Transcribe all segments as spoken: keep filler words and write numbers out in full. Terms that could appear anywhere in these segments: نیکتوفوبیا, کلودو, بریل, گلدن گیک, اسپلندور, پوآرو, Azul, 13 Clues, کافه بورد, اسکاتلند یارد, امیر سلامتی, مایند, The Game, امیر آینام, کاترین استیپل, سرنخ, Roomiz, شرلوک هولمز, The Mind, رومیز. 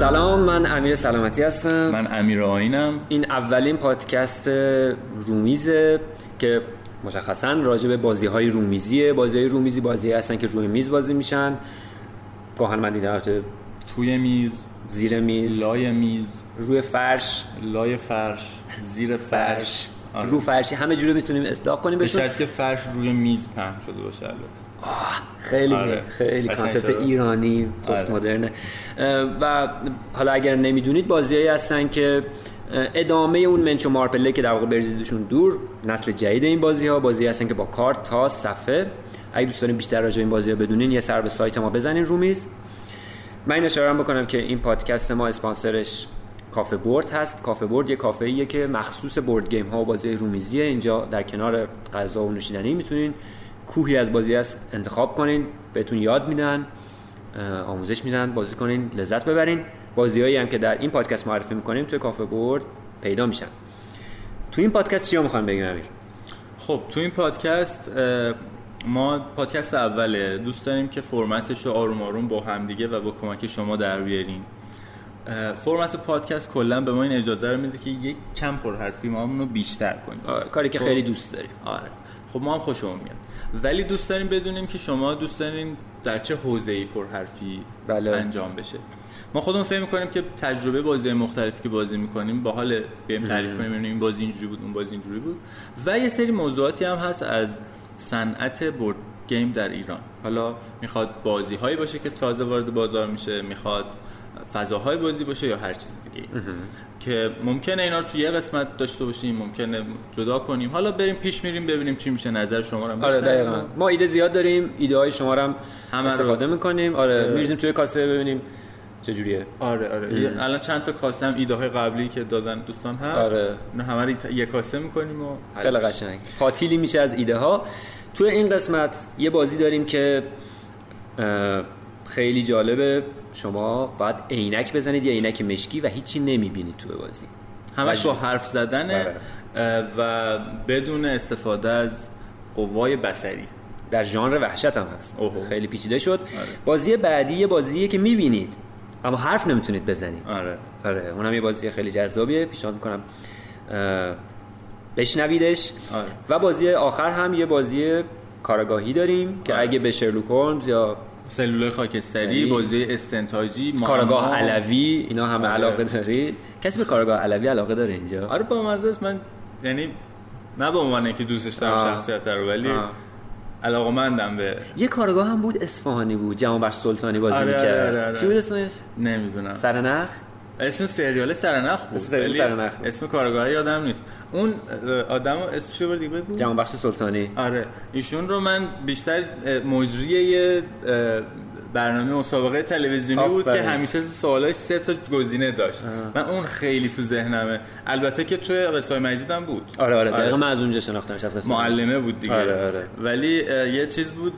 سلام، من امیر سلامتی هستم. من امیر آینام. این اولین پادکست رومیزه که مشخصاً راجع به بازی‌های رومیزیه. بازی‌های رومیزی بازی‌هایی هستن که روی میز بازی میشن. گاهن من دیدم توی میز، زیر میز، لای میز، روی فرش، لای فرش، زیر فرش، آره. رو فرشی، همه جوره میتونیم اصلاح کنیم بهشون، به شرط که فرش روی میز پهن شده باشه البته. خیلی آره. خیلی کانسپت ایرانی پست آره. مدرنه. و حالا اگر نمیدونید بازیایی هستن که ادامه اون منچ و مارپله که در واقع بریزیدشون دور، نسل جدید این بازی‌ها، بازی هستن که با کارت تا صفحه. اگه دوست دارین بیشتر راجع به این بازی‌ها بدونین، یه سر به سایت ما بزنین رومیز. من این اشاره هم بکنم که این پادکست ما اسپانسرش کافه بورد هست. کافه بورد یه کافه‌ایه که مخصوص بورد گیم ها و بازی رومیزیه. اینجا در کنار غذا و نوشیدنی میتونین کوهی از بازی هست انتخاب کنین، بهتون یاد میدن، آموزش میدن، بازی کنین، لذت ببرین. بازیایی هم که در این پادکست معرفی میکنیم توی کافه بورد پیدا میشن. تو این پادکست چیا میخوام بگیم امیر؟ خب تو این پادکست ما، پادکست اوله، دوست داریم که فرمتش رو آروم آروم با همدیگه و با کمک شما در بیاریم. فرمت پادکست کلا به ما این اجازه رو میده که یک کم پرحرفی ما همون رو بیشتر کنیم، آره، کاری که خب... خیلی دوست داریم. آره خب ما هم خوشمون میاد، ولی دوست داریم بدونیم که شما دوست دارین در چه حوزه‌ای پرحرفی بله. انجام بشه. ما خودمون فهم می‌کنیم که تجربه بازی مختلفی که بازی می‌کنیم باحال بهم تعریف کنیم، ببینیم این بازی اینجوری بود، اون بازی اینجوری بود. و یه سری موضوعاتی هم هست از صنعت بورد گیم در ایران. حالا میخواد بازی‌هایی باشه که تازه وارد بازار میشه، میخواد فضاهای بازی باشه یا هر چیز دیگه که ممکنه اینا رو توی یه قسمت داشته باشیم، ممکنه جدا کنیم. حالا بریم پیش میریم ببینیم چی میشه. نظر شما رو هم آره دقیقاً. ما ایده زیاد داریم، ایده های شما رو هم استفاده رو... میکنیم آره اه... میریزیم توی کاسه ببینیم چه جوریه. آره آره الان چند تا کاسه هم ایده های قبلی که دادن دوستان هست آره. نه همه رو یه کاسه میکنیم و خیلی قشنگ قاتیلی میشه از ایده ها. توی این قسمت یه بازی داریم که خیلی جالبه. شما باید عینک بزنید، یه عینک مشکی، و هیچی نمیبینید تو بازی. همش با حرف زدنه و بدون استفاده از قوای بصری. در ژانر وحشت هم هست. اوه. خیلی پیچیده شد. آره. بازی بعدی یه بازیه که میبینید اما حرف نمیتونید بزنید. آره آره اونم یه بازی خیلی جذابیه، پیشنهاد میکنم بشنویدش. آره. و بازی آخر هم یه بازی کارگاهی داریم که آره. اگه به شرلوک هولمز یا سلوله خاکستری، بازی استنتاجی، کارگاه علوی، اینا همه آره. علاقه داری؟ کسی به کارگاه علوی علاقه داره اینجا؟ آره با مزدست. من یعنی نه با معنی که دوستش دارم شخصیت رو، ولی آه. علاقه مندم به یه کارگاه هم بود اصفهانی بود، جمع بخش سلطانی بازی آره میکرد آره آره آره. چی بود اسمش؟ نمیدونم. سرنخ؟ اسم سریال سرنخ بود. سریال سرنخ بود. اسم کارگاه یادم نیست. اون آدم اسمش رو دیگه بگو. جمع بخش سلطانی. آره ایشون رو من بیشتر مجری برنامه مسابقه تلویزیونی بود باید. که همیشه سوالاش سه تا گزینه داشت. آه. من اون خیلی تو ذهنمه. البته که تو قصه مجید هم بود. آره آره دقیقاً آره. من از اونجا شناختمش، از قصه معلمه بود دیگه. آره آره. ولی یه چیز بود،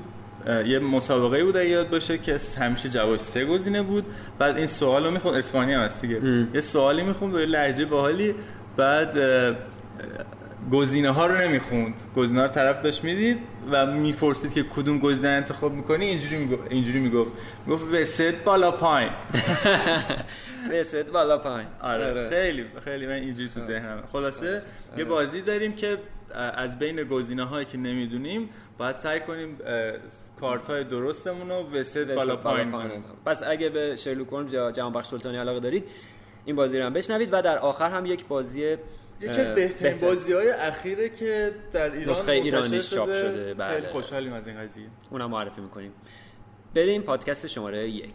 یه مسابقه بود اگه یاد باشه که همیشه جواب سه گزینه بود. بعد این سوالو میخوند، اسپانی هم هست دیگه، یه سوالی میخوند به لهجه باحالی، بعد گزینه ها رو نمیخوند، گزینه ها رو طرف داشت میدید و میپرسید که کدوم گزینه انتخاب میکنی. اینجوری میگفت اینجوری میگفت میگفت وسط بالا پایین وسط بالا پایین. آره خیلی خیلی من اینجوری تو ذهنم. خلاصه یه بازی داریم که از بین گزینه‌هایی که نمیدونیم باید سعی کنیم کارت‌های درستمون رو وسط بالا پایین کنیم. پس اگه به شرلوک هولمز یا جمع بخش سلطانی علاقه دارید این بازی رو هم بشنوید. و در آخر هم یک بازی، یکی از بهترین بازی‌های اخیره که در ایران نسخه ایرانیش چاپ شده، بله خیلی خوشحالیم از این قضیه، اونم معرفی می‌کنیم. بریم پادکست شماره یک.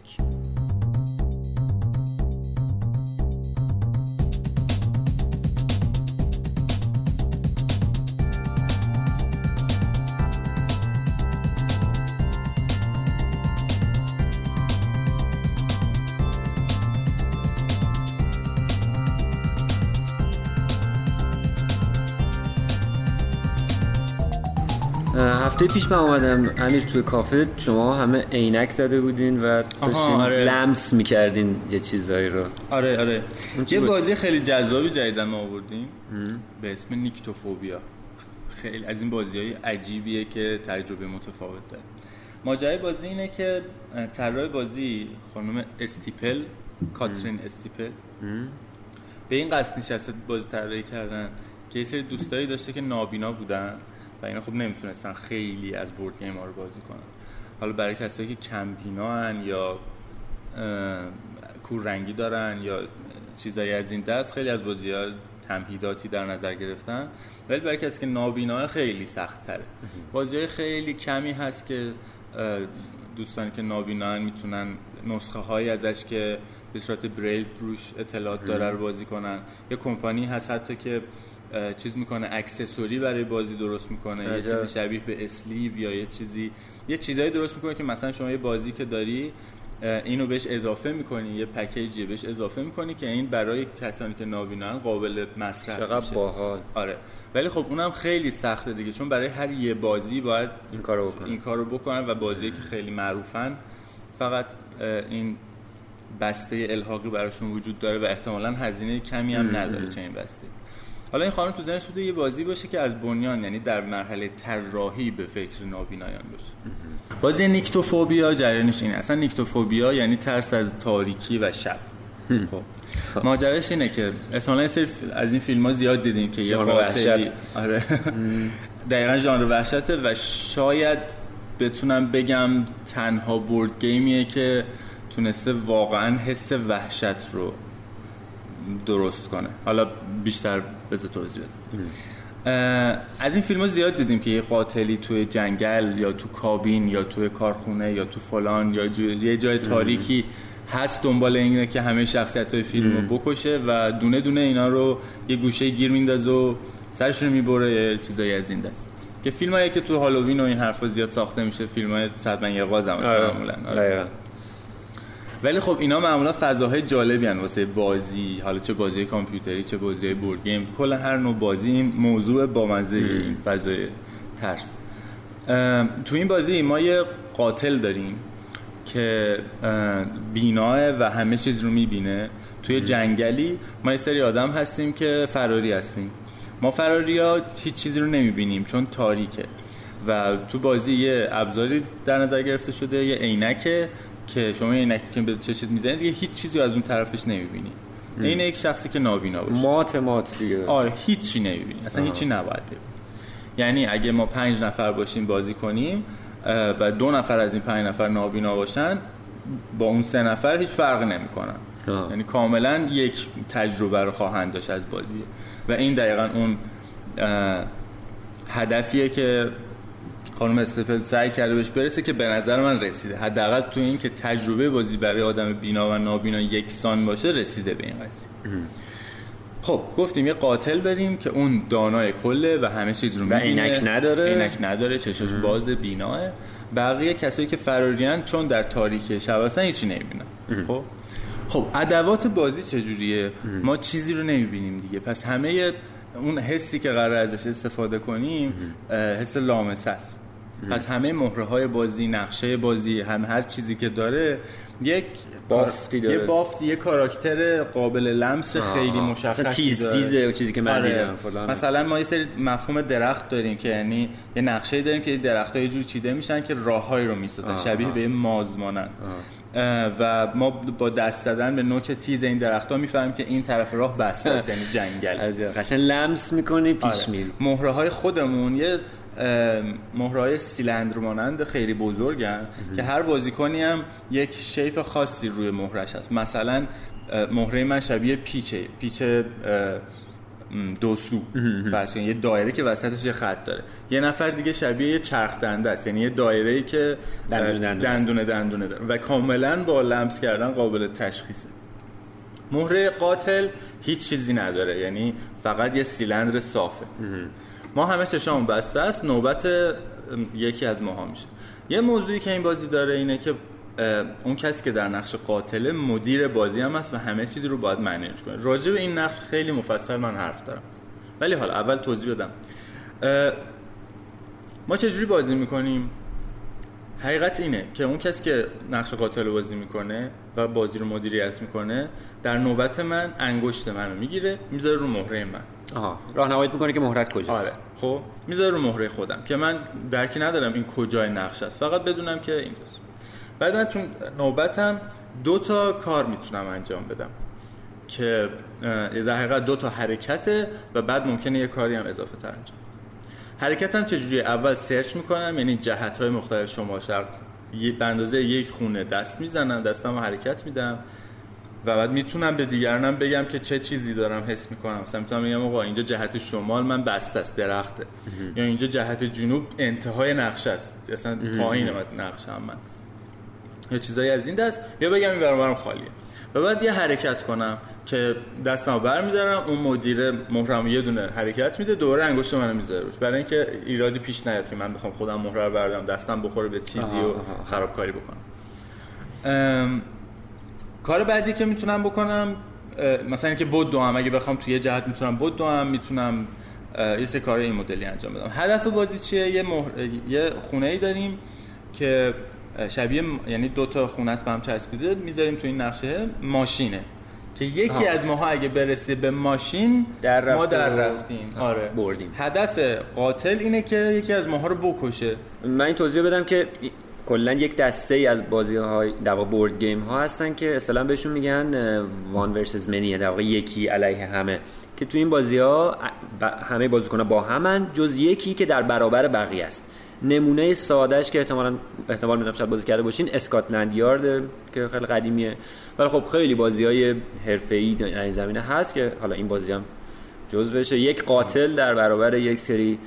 هفته پیش من اومدم امیر توی کافه، شما همه عینک زده بودین و داشتین آره. لمس میکردین یه چیزایی رو. آره آره یه بازی خیلی جذابی جدیدن ما آوردیم به اسم نیکتوفوبیا. خیلی از این بازی‌های عجیبیه که تجربه متفاوت داره. ماجرای بازی اینه که طراح بازی خانم استیپل کاترین استیپل به این قصد نشسته بازی طراحی کردن که یه سری دوستایی داشته که نابینا بودن و اینا خب نمیتونستن خیلی از بورد گیم‌ها رو بازی کنن. حالا برای کسایی که کم بینان یا کوررنگی دارن یا چیزایی از این دست خیلی از بازی‌ها تمهیداتی در نظر گرفتن، ولی برای کسی که نابینا خیلی سخت تره. بازی‌های خیلی کمی هست که دوستانی که نابینان میتونن نسخه هایی ازش که به صورت بریل روش اطلاعات داره رو بازی کنن. یه کمپانی هست حتی که چیز میکنه، اکسسوری برای بازی درست میکنه، یه چیزی شبیه به اسلیو یا یه چیزی یه چیزایی درست میکنه که مثلا شما یه بازی که داری اینو بهش اضافه میکنی، یه پکیجی بهش اضافه میکنی که این برای کسانی که نابینان قابل مصرف چقدر میشه. باحال. آره ولی خب اونم خیلی سخته دیگه، چون برای هر یه بازی باید این کارو بکنن این کارو بکنن و بازیایی که خیلی معروفن فقط این بسته الحاقی براشون وجود داره و احتمالاً هزینه کمی هم نداره چنین بسته. حالا این خانم تو ذهنش بوده یه بازی باشه که از بنیان، یعنی در مرحله طراحی، به فکر نابینایان باشه. بازی نیکتوفوبیا جریانش اینه. اصلا نیکتوفوبیا یعنی ترس از تاریکی و شب. خب ماجراش اینه که احتمالاً صرف از این فیلم‌ها زیاد دیدین که یه قاتلی، آره دقیقاً ژانر وحشته و شاید بتونم بگم تنها بورد گیمیه که تونسته واقعاً حس وحشت رو درست کنه. حالا بیشتر بذار توضیح بدم. از این فیلم‌ها زیاد دیدیم که یه قاتلی توی جنگل یا تو کابین یا تو کارخونه یا تو فلان یا جو... یه جای تاریکی هست، دنبال اینه که همه شخصیت‌های فیلم رو بکشه و دونه دونه اینا رو یه گوشه گیر میندازه و سرش رو میبره، یه چیزایی از این دست. که فیلمایی که تو هالووین و این حرفا زیاد ساخته میشه، فیلمای صدمن یغاز هم معمولاً. آره. ولی خب اینا معمولا فضاهای جالبی ان واسه بازی، حالا چه بازی کامپیوتری چه بازی بورد گیم، کلا هر نوع بازی این موضوع بامزه، این فضای ترس. تو این بازی ما یه قاتل داریم که بیناه و همه چیز رو میبینه. توی جنگلی ما یه سری آدم هستیم که فراری هستیم. ما فراری‌ها هیچ چیزی رو نمیبینیم چون تاریکه و تو بازی یه ابزاری در نظر گرفته شده، یه عینکه که شما این نکیم به چشت میزنید دیگه هیچ چیزی از اون طرفش نمیبینی. این یک شخصی که نابینا باشه، مات مات دیگه. آره هیچی نمیبینی، اصلا هیچی نباید ببینی. یعنی اگه ما پنج نفر باشیم بازی کنیم و دو نفر از این پنج نفر نابینا باشن، با اون سه نفر هیچ فرق نمیکنن. یعنی کاملا یک تجربه رو خواهند داشت از بازی و این دقیقاً اون هدفیه که خانم استیپل سعی کرده بهش برسه که به نظر من رسیده. حداقل تو این که تجربه بازی برای آدم بینا و نابینا یکسان باشه رسیده به این قضیه. خب گفتیم یه قاتل داریم که اون دانای کله و همه چیز رو می‌بینه، عینک نداره، عینک نداره، چشاش باز، بیناه. بقیه کسایی که فرارین چون در تاریکی شب اصلا هیچی نمی‌بینن. خب خب ادوات بازی چجوریه؟ ما چیزی رو نمی‌بینیم دیگه، پس همه اون حسی که قرار ازش استفاده کنیم حس لامسه است. پس همه مهره‌های بازی، نقشه بازی، هم هر چیزی که داره یک بافتی داره، یه بافتی، یه کاراکتر قابل لمس خیلی مشخصی داره. تیز تیزه چیزی که من دیدم. آره. مثلا ما یه سری مفهوم درخت داریم که یعنی یه نقشه داریم که درخت‌ها یه جوری چیده میشن که راه‌هایی رو میسازن، شبیه به ماز مانند. و ما با دست زدن به نوک تیز این درخت‌ها می‌فهمیم که این طرف راه بسته است، یعنی جنگل. قشنگ لمس می‌کنه، پیش میره. مهره‌های خودمون یه مهرهای سیلندر مانند خیلی بزرگن که هر بازیکنی هم یک شیپ خاصی روی مهرش هست. مثلا مهره من شبیه پیچه، پیچ دو سو، فرض کن یه دایره که وسطش یه خط داره. یه نفر دیگه شبیه یه چرخ دنده است، یعنی یه دایره‌ای که دندونه دندونه دندونه داره و کاملا با لمس کردن قابل تشخیصه. مهره قاتل هیچ چیزی نداره، یعنی فقط یه سیلندر صافه. ما همه چشامون بسته است، نوبت یکی از ماها میشه. یه موضوعی که این بازی داره اینه که اون کسی که در نقش قاتله مدیر بازی هم است و همه چیز رو باید منیج کنه. راجع به این نقش خیلی مفصل من حرف دارم، ولی حالا اول توضیح بدم ما چجوری بازی میکنیم. حقیقت اینه که اون کسی که نقش قاتل رو بازی میکنه و بازی رو مدیریت میکنه، در نوبت من انگشت منو میگیره میذاره رو مهره من. آها، راهنمایی میکنه که مهرت کجاست. آره. خب میذاره رو مهره خودم که من درکی ندارم این کجای نقش است، فقط بدونم که اینجاست. بعد من تو نوبتم دو تا کار میتونم انجام بدم که در حقیقت دو تا حرکته و بعد ممکنه یه کاری هم اضافه تر انجام بدم. حرکتم چجوری؟ اول سرچ میکنم، یعنی جهت‌های مختلف شمال شرق به اندازه یک خونه دست میزنم، دستم رو حرکت میدم و بعد میتونم به دیگرانم بگم که چه چیزی دارم حس میکنم. مثلا میتونم بگم آقا اینجا جهت شمال من بسته است، درخته، یا اینجا جهت جنوب انتهای نقشه است، مثلا پایین نقشه هم من، یا چیزایی از این دست، یا بگم این برام خالیه و بعد یه حرکت کنم که دستمو برمی‌دارم، اون مدیر مهرم یه دونه حرکت میده، دوره انگشت منو میذاره روش برای اینکه ایرادی پیش نیاد که من بخوام خودم مهره رو بردارم دستم بخوره به چیزی آها، آها. و خرابکاری بکنم. کار بعدی که میتونم بکنم مثلا اینکه بود دوام، اگه بخوام توی یه جهت میتونم بود دوام، میتونم یه سری کارای این مدلی انجام بدم. هدف بازی چیه؟ یه مهر... یه خونه‌ای داریم که شبیه، یعنی دو تا خونه است به هم چسبیده، میذاریم تو این نقشه ماشینه که یکی آه. از ماها اگه برسه به ماشین در ما در رفتیم و... آره بردیم. هدف قاتل اینه که یکی از ماها رو بکشه. من این توضیح بدم که کلا یک دسته ای از بازی های در واقع بورد گیم ها هستن که اصطلاحا بهشون میگن one versus many، در واقع یکی علیه همه، که تو این بازی ها همه بازیکن ها با همن جز یکی که در برابر بقیه است. نمونه سادهش که احتمالاً احتمال میدم شاید بازی کرده باشین اسکاتلند یارد که خیلی قدیمیه، ولی خب خیلی بازی‌های حرفه‌ای در این زمینه هست که حالا این بازی هم جزوشه. یک قاتل در برابر یک سری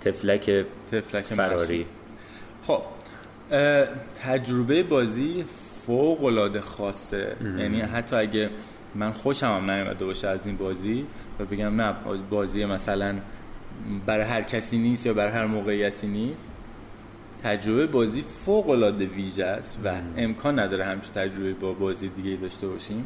تفلک تفلک فراری. خب تجربه بازی فوق‌العاده خاصه، یعنی حتی اگه من خوشم هم نیامده باشه از این بازی و بگم نه بازی مثلا برای هر کسی نیست یا برای هر موقعیتی نیست، تجربه بازی فوق‌العاده ویژه است و امکان نداره همچین تجربه با بازی دیگه داشته باشیم.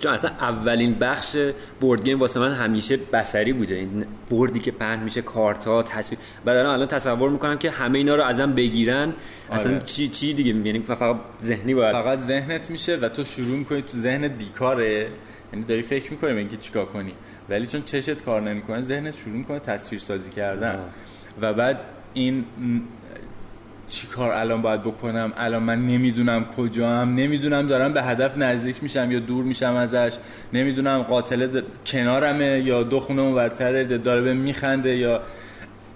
چون اصلا اولین بخش بورد گیم واسه من همیشه بصری بوده، این بوردی که پهن میشه، کارت‌ها، تصویر، و دارم الان تصور میکنم که همه اینا رو ازم بگیرن. آره. اصلا چی چی دیگه، یعنی فقط ذهنی باید، فقط ذهنت میشه و تو شروع می‌کنی تو ذهنت بیکاره، یعنی داری فکر می‌کنی اینکه چیکار کنی، ولی چون چشت کار نمی‌کنه ذهنت شروع می‌کنه تصویر سازی کردن. آه. و بعد این چی کار الان باید بکنم، الان من نمیدونم کجام، نمیدونم دارم به هدف نزدیک میشم یا دور میشم ازش، نمیدونم قاتل در... کنارمه یا دو خونه اونورتره داره به میخنده، یا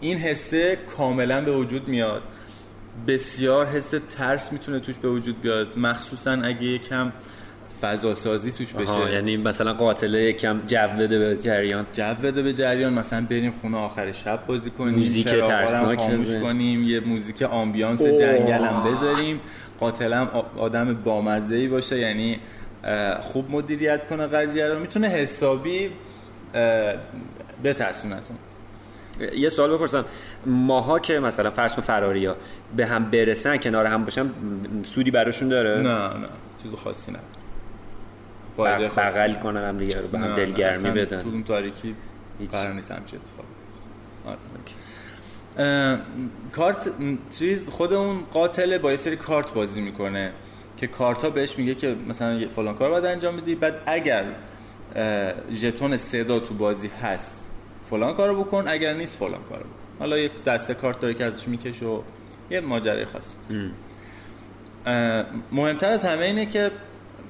این حسه کاملا به وجود میاد. بسیار حس ترس میتونه توش به وجود بیاد، مخصوصا اگه یکم فضا سازی توش بشه. آها، یعنی مثلا قاتله یکم جو بده به جریان، جو بده به جریان، مثلا بریم خونه آخر شب بازی کنیم، موزیک ترسناک خاموش کنیم، یه موزیک آمبیانس جنگل هم بذاریم، قاتلم آدم بامزه‌ای باشه، یعنی خوب مدیریت کنه قضیه رو، میتونه حسابی بترسونتون. یه سوال بپرسم، ماها که مثلا فرض کن فراریا به هم برسن، کنار هم باشن، سودی براشون داره؟ نه نه، چیز خاصی نه، فایده خاصی بغل کنن هم دیگه رو به هم دلگرمی بدن، تو اون تاریکی قرار نیست همچه اتفاقی بیفته. کارت چیز خود اون قاتله با یه سری کارت بازی میکنه که کارت‌ها بهش میگه که مثلا فلان کار باید انجام بدی، بعد اگر ژتون صدا تو بازی هست فلان کارو بکن، اگر نیست فلان کارو بکن. حالا یه دسته کارت داره که ازش میکشه و یه ماجرای خاصی. مهمتر از همه اینه که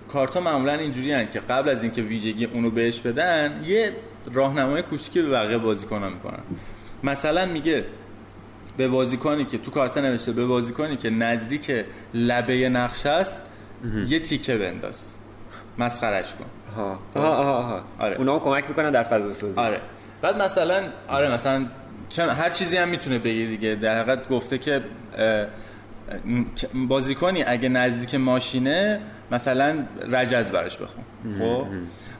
کارت‌ها معمولاً اینجوری هستن که قبل از اینکه ویژگی اونو بهش بدن یه راهنمای کوچیکی به بقیه بازیکن‌ها میکنن. مثلا میگه به بازیکنی که تو کارت نوشته، به بازیکنی که نزدیک لبه نقشه است یه تیکه بنداز، مسخرهش کن. ها ها ها ها. آره. اونا هم کمک میکنن در فضا سازی. آره. بعد مثلا آره مثلا هر چیزی هم میتونه بگه دیگه، در حقیقت گفته که بازیکنی اگه نزدیک ماشینه مثلا رجز براش بخون. خب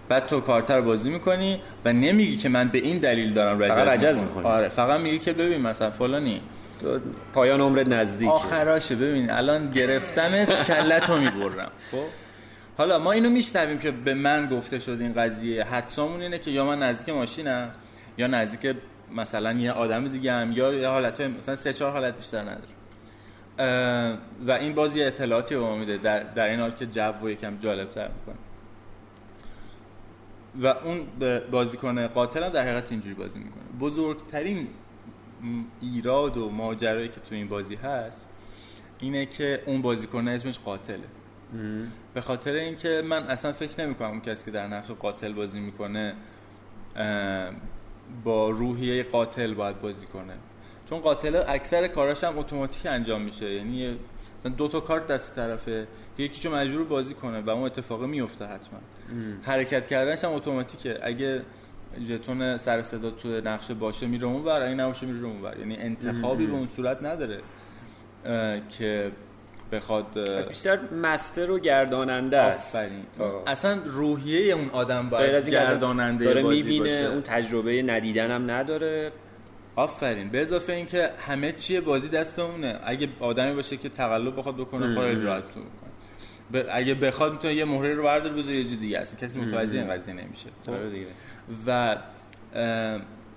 بعد تو کارت رو بازی میکنی و نمیگی که من به این دلیل دارم رجز, رجز میخونم. آره، فقط میگی که ببین مثلا فلانی تو پایان عمرت نزدیکه، آخراشه، ببین الان گرفتمت کلتو میبرم. خب حالا ما اینو میشنویم که به من گفته شد این قضیه، حدسمون اینه که یا من نزدیک ماشینم یا نزدیک مثلا یه آدم دیگه هم، یا یه حالتای مثلا سه چهار حالت بیشتر نداره. و این بازی اطلاعاتی به ما میده در, در این حال که جو و یکم جالب تر میکنه. و اون بازیکن قاتل هم در حقیقت اینجوری بازی میکنه. بزرگترین ایراد و ماجرایی که تو این بازی هست اینه که اون بازیکن اسمش قاتله. به خاطر اینکه من اصلا فکر نمی کنم اون کسی که در نقش قاتل بازی میکنه با روحیه قاتل باید بازی کنه، چون قاتل اکثر کاراش هم اتوماتیک انجام میشه، یعنی مثلا دو تا کارت دست طرفه که یکی چون مجبور بازی کنه و اون اتفاق میفته حتما. ام. حرکت کردنش هم اتوماتیکه، اگه ژتون سر صدا تو نقشه باشه میره اونور، اگه نباشه میره اونور، یعنی انتخابی به اون صورت نداره که بخواد. از بیشتر مستر و گرداننده است. اصلا روحیه اون آدم باید گرداننده بازی باشه. داره میبینه، اون تجربه ندیدن هم نداره. آفرین. به اضافه این که همه چیه بازی دست اونه. اگه آدمی باشه که تقلب بخواد بکنه خیلی راحت تو میکنه. ب... اگه بخواد میتونه یه مهره رو بردار بذاره یه جای دیگه است. کسی متوجه این قضیه نمیشه. دیگه. و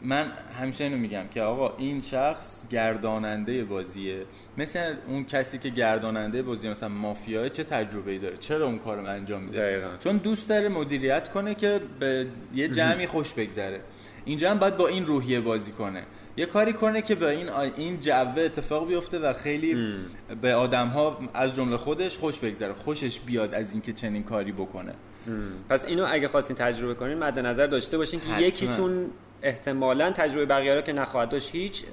من همیشه اینو میگم که آقا این شخص گرداننده بازیه، مثلا اون کسی که گرداننده بازیه مثلا مافیاه چه تجربه‌ای داره، چرا اون کارو انجام میده؟ دقیقا. چون دوست داره مدیریت کنه که به یه جمعی خوش بگذره. اینجا هم باید با این روحیه بازی کنه، یه کاری کنه که به این این جوه اتفاق بیفته و خیلی ام. به آدم‌ها از جمله خودش خوش بگذره، خوشش بیاد از اینکه چنین کاری بکنه. ام. پس اینو اگه خواستین تجربه کنین مد نظر داشته باشین که حتما. یکیتون احتمالاً تجربه بقیه را که نخواهد داشت، هیچ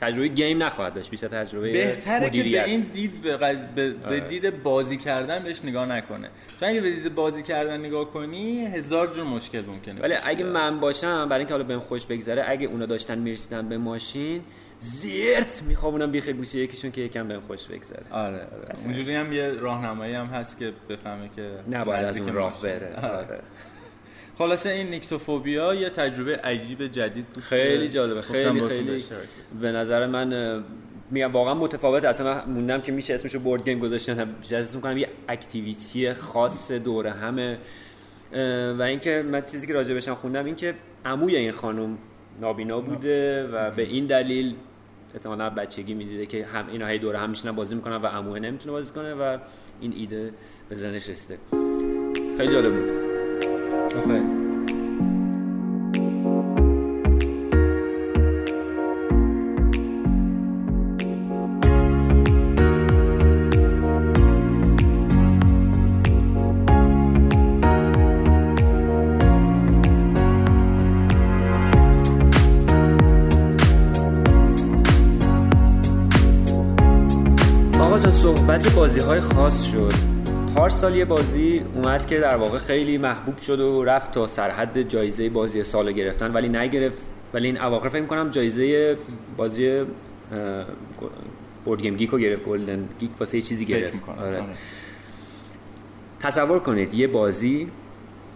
تجربه گیم نخواهد داشت، بیشتر تجربه بهتره که به این دید به, غز... به... به دید بازی کردن بهش نگاه نکنه، چون اگه به دید بازی کردن نگاه کنی هزار جور مشکل ممکنه. ولی اگه من باشم، برای اینکه حالا بهم خوش بگذره، اگه اونا داشتن میرسیدن به ماشین زیرت میخوام اونم بیخه گوشه یکیشون که یکم بهم خوش بگذره. آره آره اونجوری هم یه راهنمایی هم هست که بفهمه که نباید از اون راه بره. آره. خلاصه این نیکتوفوبیا یه تجربه عجیب جدید بود، خیلی جالبه، خیلی خیلی به نظر من میگم واقعا متفاوت. اصلا من موندم که میشه اسمشو بورد گیم گذاشتن، جسم میکنم یه اکتیویتی خاص دوره همه. و اینکه من چیزی که راجع بهش خوندم این که عموی این خانم نابینا بوده و به این دلیل احتمالاً بچگی میدیده که هم اینا هی دوره هم میشینن بازی میکنن و عموی نمیتونه بازی کنه و این ایده به ذهنش رسیده. خیلی جالب بود. آفر. آقا جان صحبت بازی‌های خاص شد. پارسال یه بازی اومد که در واقع خیلی محبوب شد و رفت تا سرحد جایزه بازی سال گرفتن ولی نگرفت، ولی این اواخر فکر می‌کنم جایزه بازی بورد گیم گیکو گرفت، گلدن گیک واسه یه چیزی گرفت. آره. تصور کنید یه بازی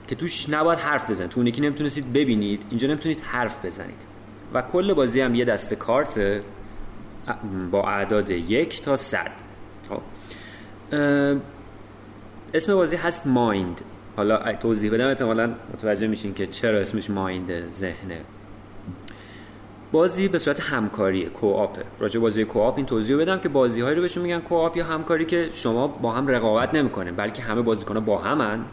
که توش نباید حرف بزنید، تو اون یکی نمیتونید ببینید، اینجا نمیتونید حرف بزنید و کل بازی هم یه دسته کارت با اعداد یک تا صد. اسم بازی هست مایند. حالا توضیح بدم احتمالاً متوجه میشین که چرا اسمش ماینده، ذهنه. بازی به صورت همکاریه، کوآپه. راجع بازی کوآپ این توضیح بدم که بازی‌هایی رو بهشون میگن کوآپ یا همکاری که شما با هم رقابت نمی‌کنین، بلکه همه بازیکن‌ها با همن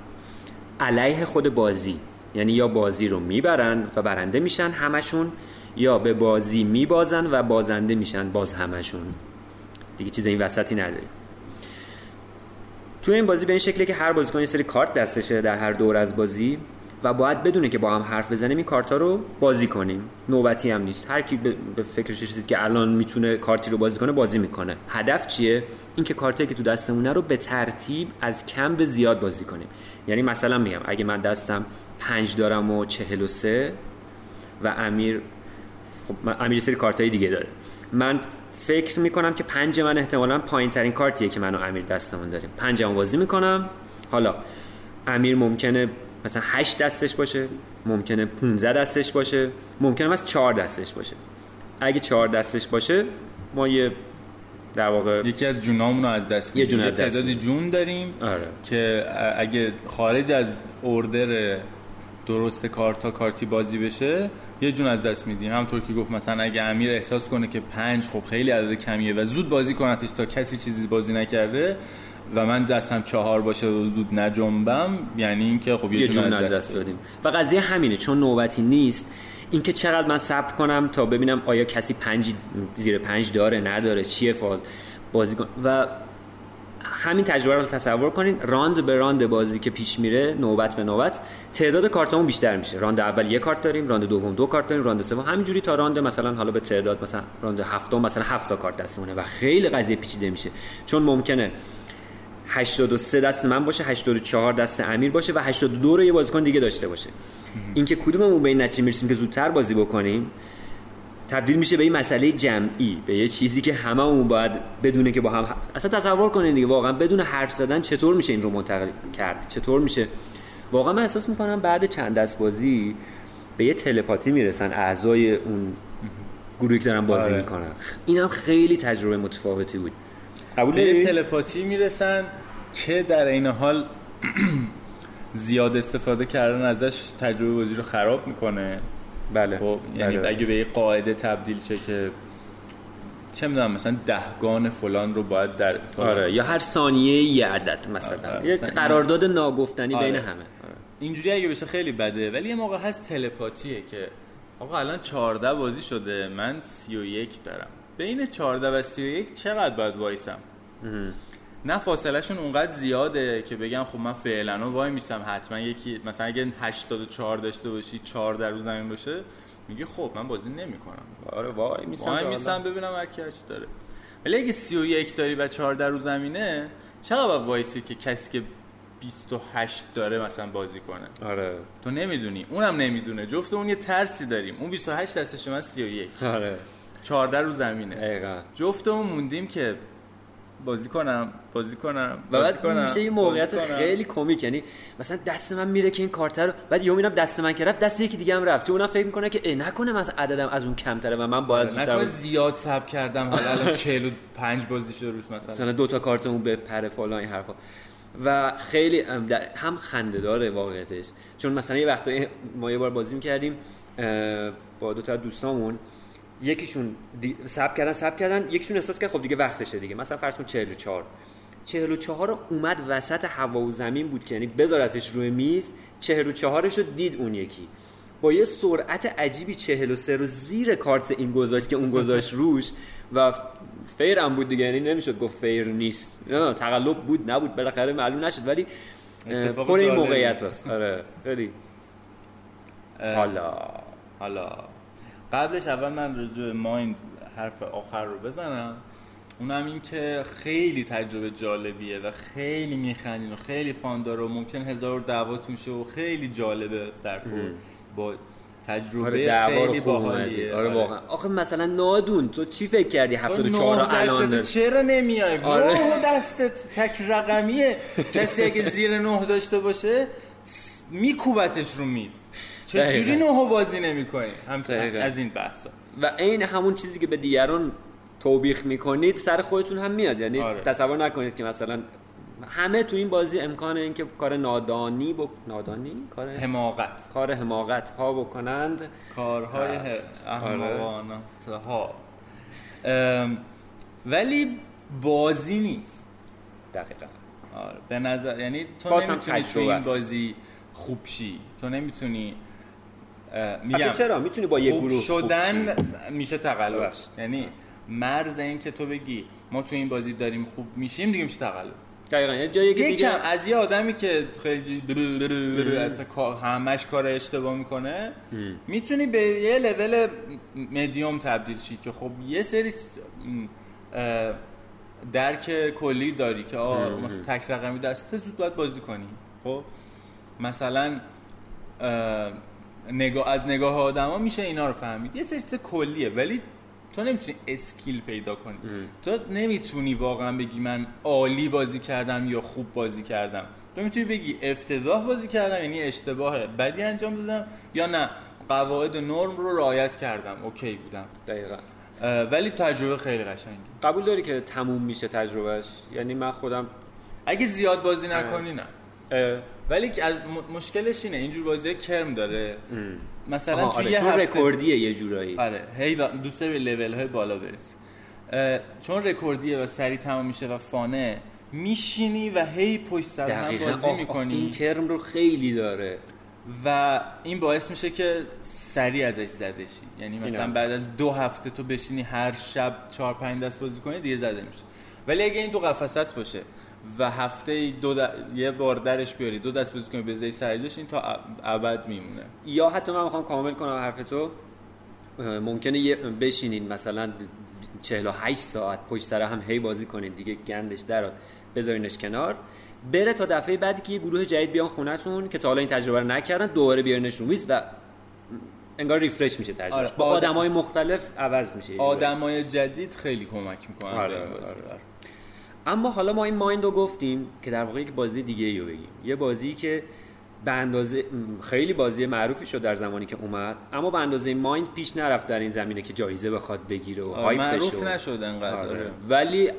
علیه خود بازی. یعنی یا بازی رو میبرن و برنده میشن همشون، یا به بازی میبازن و بازنده میشن باز همشون. دیگه چیز این وسطی نداره. تو این بازی به این شکله که هر بازیکن یه سری کارت دستشه در هر دور از بازی و باید بدونه که با هم حرف بزنیم، این کارتا رو بازی کنیم. نوبتی هم نیست، هر کی به فکرش رسید که الان میتونه کارتی رو بازی کنه بازی میکنه. هدف چیه؟ این که کارتی که تو دستمونه رو به ترتیب از کم به زیاد بازی کنیم. یعنی مثلا میگم اگه من دستم پنج دارم و چهل و سه و امیر خب امیر سری کارتای دیگه داره، من فکر میکنم که پنج من احتمالاً پایین ترین کارتیه که من و امیر دستمون داریم، پنج هم بازی میکنم. حالا امیر ممکنه مثلا هشت دستش باشه، ممکنه پونزده دستش باشه، ممکنه مثلا چهار دستش باشه. اگه چهار دستش باشه ما یه در واقع یکی از جونامون رو از دست میدیم، یه تعداد جون داریم. آره. که اگه خارج از اوردر درست کارتا کارتی بازی بشه یه جون از دست میدیم. همونطور که گفت مثلا اگه امیر احساس کنه که پنج خب خیلی عدد کمیه و زود بازی کنتش تا کسی چیزی بازی نکرده و من دستم چهار باشه و زود نجنبم، یعنی اینکه خب یه, یه جون, جون از دست دادیم. و قضیه همینه، چون نوبتی نیست، اینکه چقدر من صبر کنم تا ببینم آیا کسی پنج زیر پنج داره نداره، چیه فاز. بازیکن و همین تجربه رو تصور کنین، راند به راند بازی که پیش میره، نوبت به نوبت تعداد کارتامون بیشتر میشه. راند اول یک کارت داریم، راند دوم دو کارت داریم، راند سوم همینجوری تا راند مثلا حالا به تعداد مثلا راند هفتم مثلا هفت تا کارت دستمونه و خیلی قضیه پیچیده میشه، چون ممکنه هشتاد و سه دست من باشه، هشتاد و چهار دست امیر باشه و هشتاد و دو رو یه بازیکن دیگه داشته باشه. اینکه کدوممون به این نتیجه میرسیم که زودتر بازی بکنیم تبدیل میشه به این مسئله جمعی، به یه چیزی که هممون باید بدونه که با هم اصلا تصور کنین دیگه، واقعا بدون حرف زدن چطور میشه این رو منتقل کرد، چطور میشه. واقعا من احساس میکنم بعد چند دست بازی به یه تلپاتی میرسن اعضای اون گروهی که دارن بازی میکنن. اینم خیلی تجربه متفاوتی بود. به یه تلپاتی میرسن که در این حال زیاد استفاده کردن ازش تجربه بازی رو خراب میکنه. بله. خب یعنی بله. اگه به یه قاعده تبدیل شه که چه میدونم مثلا دهگان فلان رو باید در فلان. آره. یا هر ثانیه یه عدد مثلا. آره. یه قرارداد این... ناگفتنی آره. بین همه. آره. اینجوری اگه بشه خیلی بده، ولی یه موقع هست تلپاتیه که آقا الان چهارده بازی شده، من سی و یک دارم. بین چهارده و سی و یک چقدر باید وایسم؟ نه فاصله شون اونقدر زیاده که بگم خب من فعلا وای میسم حتما یکی مثلا اگه هشتاد و چهار داشته باشی چهارده روز زمین باشه میگه خب من بازی نمیکنم. آره وای میسم وای میسم ببینم هر کی هشت داره. ولی اگه سی و یک داری و چهارده روز زمینه چقدر باید وایسی که کسی که بیست و هشت داره مثلا بازی کنه؟ آره تو نمیدونی، اونم نمیدونه، جفت اون یه ترسی داریم. اون بیست و هشت دستش، من سی و یک. آره چهارده روز زمینه. دقیقاً جفتمون موندیم که بازی کنم بازی کنم بازی کنم. میشه یه موقعیت خیلی کمیک، یعنی مثلا دست من میره که این کارت رو، بعد یهو میبینم دست من که رفت دست یکی دیگه هم رفت، چون اونم فکر میکنه که نکنه مثلا عددم از اون کمتره و من باید زودتر نکنه زیاد ساب کردم، حالا الان چهل و پنج بازی شده روش مثلا مثلا دو تا کارتمون بپره فلان این حرفا. و خیلی هم خنده داره واقعیتش، چون مثلا یه وقتایی ما یه بار بازی می‌کردیم با دو تا دوستامون، یکیشون ساب کردن ساب کردن یکیشون احساس کرد خب دیگه وقتشه دیگه، مثلا فرض کن چهل و چهار چهل و چهار اومد وسط هوا و زمین بود که یعنی بذارتش روی میز، چهل و چهارش رو دید اون یکی با یه سرعت عجیبی چهل و سه رو زیر کارت این گذاشت که اون گذاشت روش و فیر هم بود دیگه، یعنی نمیشد گفت فیر نیست، نه نه تقلب بود نبود، بالاخره معلوم نشد، ولی پر این موقعیت هست. آره خیلی حالا حالا قبلش اول من رجوع مایند حرف آخر رو بزنم، اونم این که خیلی تجربه جالبیه و خیلی میخندین و خیلی فاندار و ممکن هزار دعواتون شه و خیلی جالبه در کل با تجربه. آره خیلی باحالیه. آره واقعا. آخه مثلا نادون تو چی فکر کردی هفتاد و چهار رو الان دست چرا نمیای؟ آره. نه دستت تک رقمیه. کسی اگه زیر نه داشته باشه میکوبتش رو میز. چجوری نوهو بازی نمی‌کنی؟ همین از این بحثا و این همون چیزی که به دیگران توبیخ می‌کنید سر خودتون هم میاد، یعنی آره. تصور نکنید که مثلا همه تو این بازی امکان این که کار نادانی با نادانی کار حماقت کار حماقت ها بکنند، کارهای احمقانه ها، ولی بازی نیست. دقیقاً. آره به نظر یعنی تو نمی‌تونی تو این بازی خوب شی، تو نمی‌تونی میگم چرا میتونی با یه گروه شدن میشه تقلب، یعنی مرز این که تو بگی ما تو این بازی داریم خوب میشیم دیگه میشه تقلب. دقیقاً یه جایی که دیگه از یه آدمی که خیلی اصلا همش کار اشتباه میکنه میتونی به یه لول مدیوم تبدیل شی که خب یه سری درک کلی داری که آ مثلا تک رقمی دسته زود باید بازی کنی. خب مثلا نگاه از نگاه آدما میشه اینا رو فهمید، یه سری کلیه، ولی تو نمیتونی اسکیل پیدا کنی. ام. تو نمیتونی واقعا بگی من عالی بازی کردم یا خوب بازی کردم، تو میتونی بگی افتضاح بازی کردم، یعنی اشتباه بدی انجام دادم، یا نه قواعد و نرم رو رعایت کردم، اوکی بودم. دقیقاً. ولی تجربه خیلی قشنگه. قبول داری که تموم میشه تجربهش، یعنی من خودم اگه زیاد بازی نکنی نه اه. ولی از م... مشکلش اینه اینجور بازی‌ها کرم داره. ام. مثلا آه، توی آره. یه هفته رکوردیه یه جورایی. آره هی با... دوسته به لول‌های بالا برسی. اه... چون رکوردیه و سریع تمام میشه و فانه، میشینی و هی پشت سر هم بازی آه، میکنی. آه، این کرم رو خیلی داره و این باعث میشه که سریع ازش زده شی، یعنی مثلا بعد از دو هفته تو بشینی هر شب چهار پنج دست بازی کنی دیگه زده میشه. ولی اگه این تو قفست باشه و هفته دو در... یه بار درش بیاری، دو دست بزنی کنی بزنی سرجاش، این تا ابد میمونه. یا حتی من میخوام کامل کنم حرف تو، ممکنه یه بشینین مثلا چهل و هشت ساعت پشت سر هم هی بازی کنین دیگه گندش درات، بذارینش کنار بره تا دفعه بعدی که یه گروه جدید بیان خونتون که تا حالا این تجربه رو نکردن، دوباره بیارینش رومیز و انگار ریفرش میشه تجربه. آره. با آدمای مختلف عوض میشه، آدمای جدید خیلی کمک میکنن. آره. آره. آره. اما حالا ما این مایند رو گفتیم که در واقع یک بازی دیگه ای رو بگیم، یه بازی که به اندازه خیلی بازی معروفی شد در زمانی که اومد، اما به اندازه مایند پیش نرفت در این زمینه که جایزه بخواد بگیره و هایپ بشه، معروف نشد انقدر. آره. ولی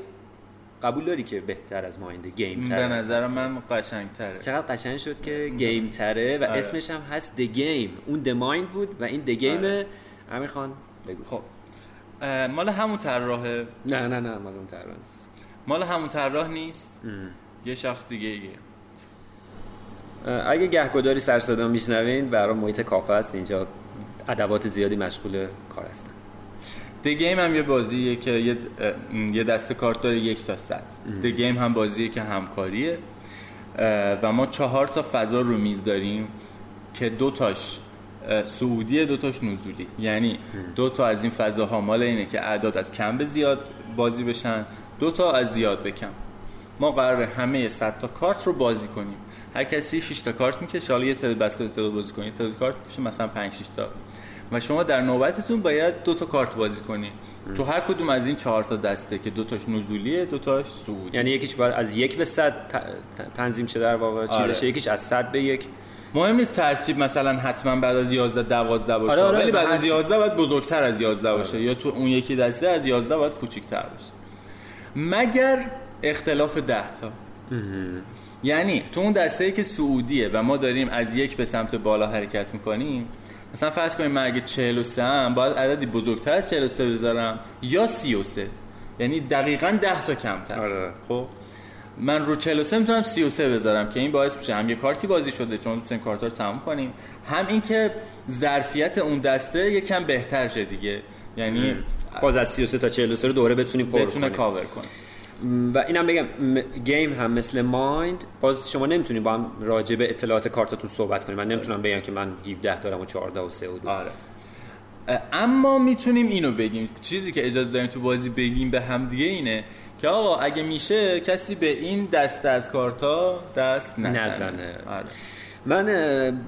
قبول داری که بهتر از مایند، گیم تره. به نظر من قشنگ تره. چقدر قشنگ شد که گیم تره و آره. اسمش هم هست The Game. اون The Mind بود و این The Game. آره. امیر خان بگو. خب مال همون طراحه؟ نه نه نه مال اون طراح نیست. مال همون طراح نیست. ام. یه شخص دیگه ایه. اگه گهگداری سر صدا میشنوین، برای محیط کافه است، اینجا ادوات زیادی مشغول کار هستن. The Game هم یه بازیه که یه یه دسته کارت داره یک تا صد. The Game هم بازیه که همکاریه و ما چهار تا فضا رو میز داریم که دو تاش سعودیه، دو تاش نزولی. یعنی دو تا از این فضاها مال اینه که اعداد از کم به زیاد بازی بشن، دو تا از زیاد به کم. ما قراره همه صد تا کارت رو بازی کنیم. هر کسی شش تا کارت میکشه، حالا یه تعداد بسته تعداد بازی کنید، تعداد کارت میشه مثلا پنج شش تا. و شما در نوبتتون باید دو تا کارت بازی کنید تو هر کدوم از این چهار تا دسته که دو تاش نزولیه، دو تاش صعودی. یعنی یکیش باید از یک به صد تنظیم شه در واقع. آره. چیزشه، یکیش از صد به یک. مهم نیست ترتیب مثلا حتما بعد از یازده دوازده باشه. آره آره، ولی بعد از یازده باید بزرگتر از یازده باشه. آره. یا تو اون یکی دسته از یازده باید کوچیک‌تر باشه، مگر اختلاف ده تا. یعنی تو اون دسته‌ای که صعودیه و ما داریم از یک به سمت بالا حرکت می‌کنیم، مثلا فرض کنیم من اگه چهل و سه هم باید عددی بزرگتر از چهل و سه بذارم یا سی و سه، یعنی دقیقاً ده تا کمتر. آره. خب من رو چهل و سه میتونم سی و سه بذارم که این باعث میشه هم یه کارتی بازی شده چون دوستین کارتا رو تموم کنیم، هم این که ظرفیت اون دسته یکم بهتر شه دیگه، یعنی باز از سی و سه تا چهل و سه رو دوره بتونیم پر بتونه کنیم، کاور کنیم. و اینم بگم گیم هم مثل مایند، باز شما نمیتونید با هم راجع به اطلاعات کارتاتون صحبت کنید. من نمیتونم بگم که من هفده دارم و چهارده و سه و دو. آره. اما میتونیم اینو بگیم، چیزی که اجازه داریم تو بازی بگیم به هم دیگه اینه که آقا اگه میشه کسی به این دسته از کارتا دست نزنه, نزنه. آره. من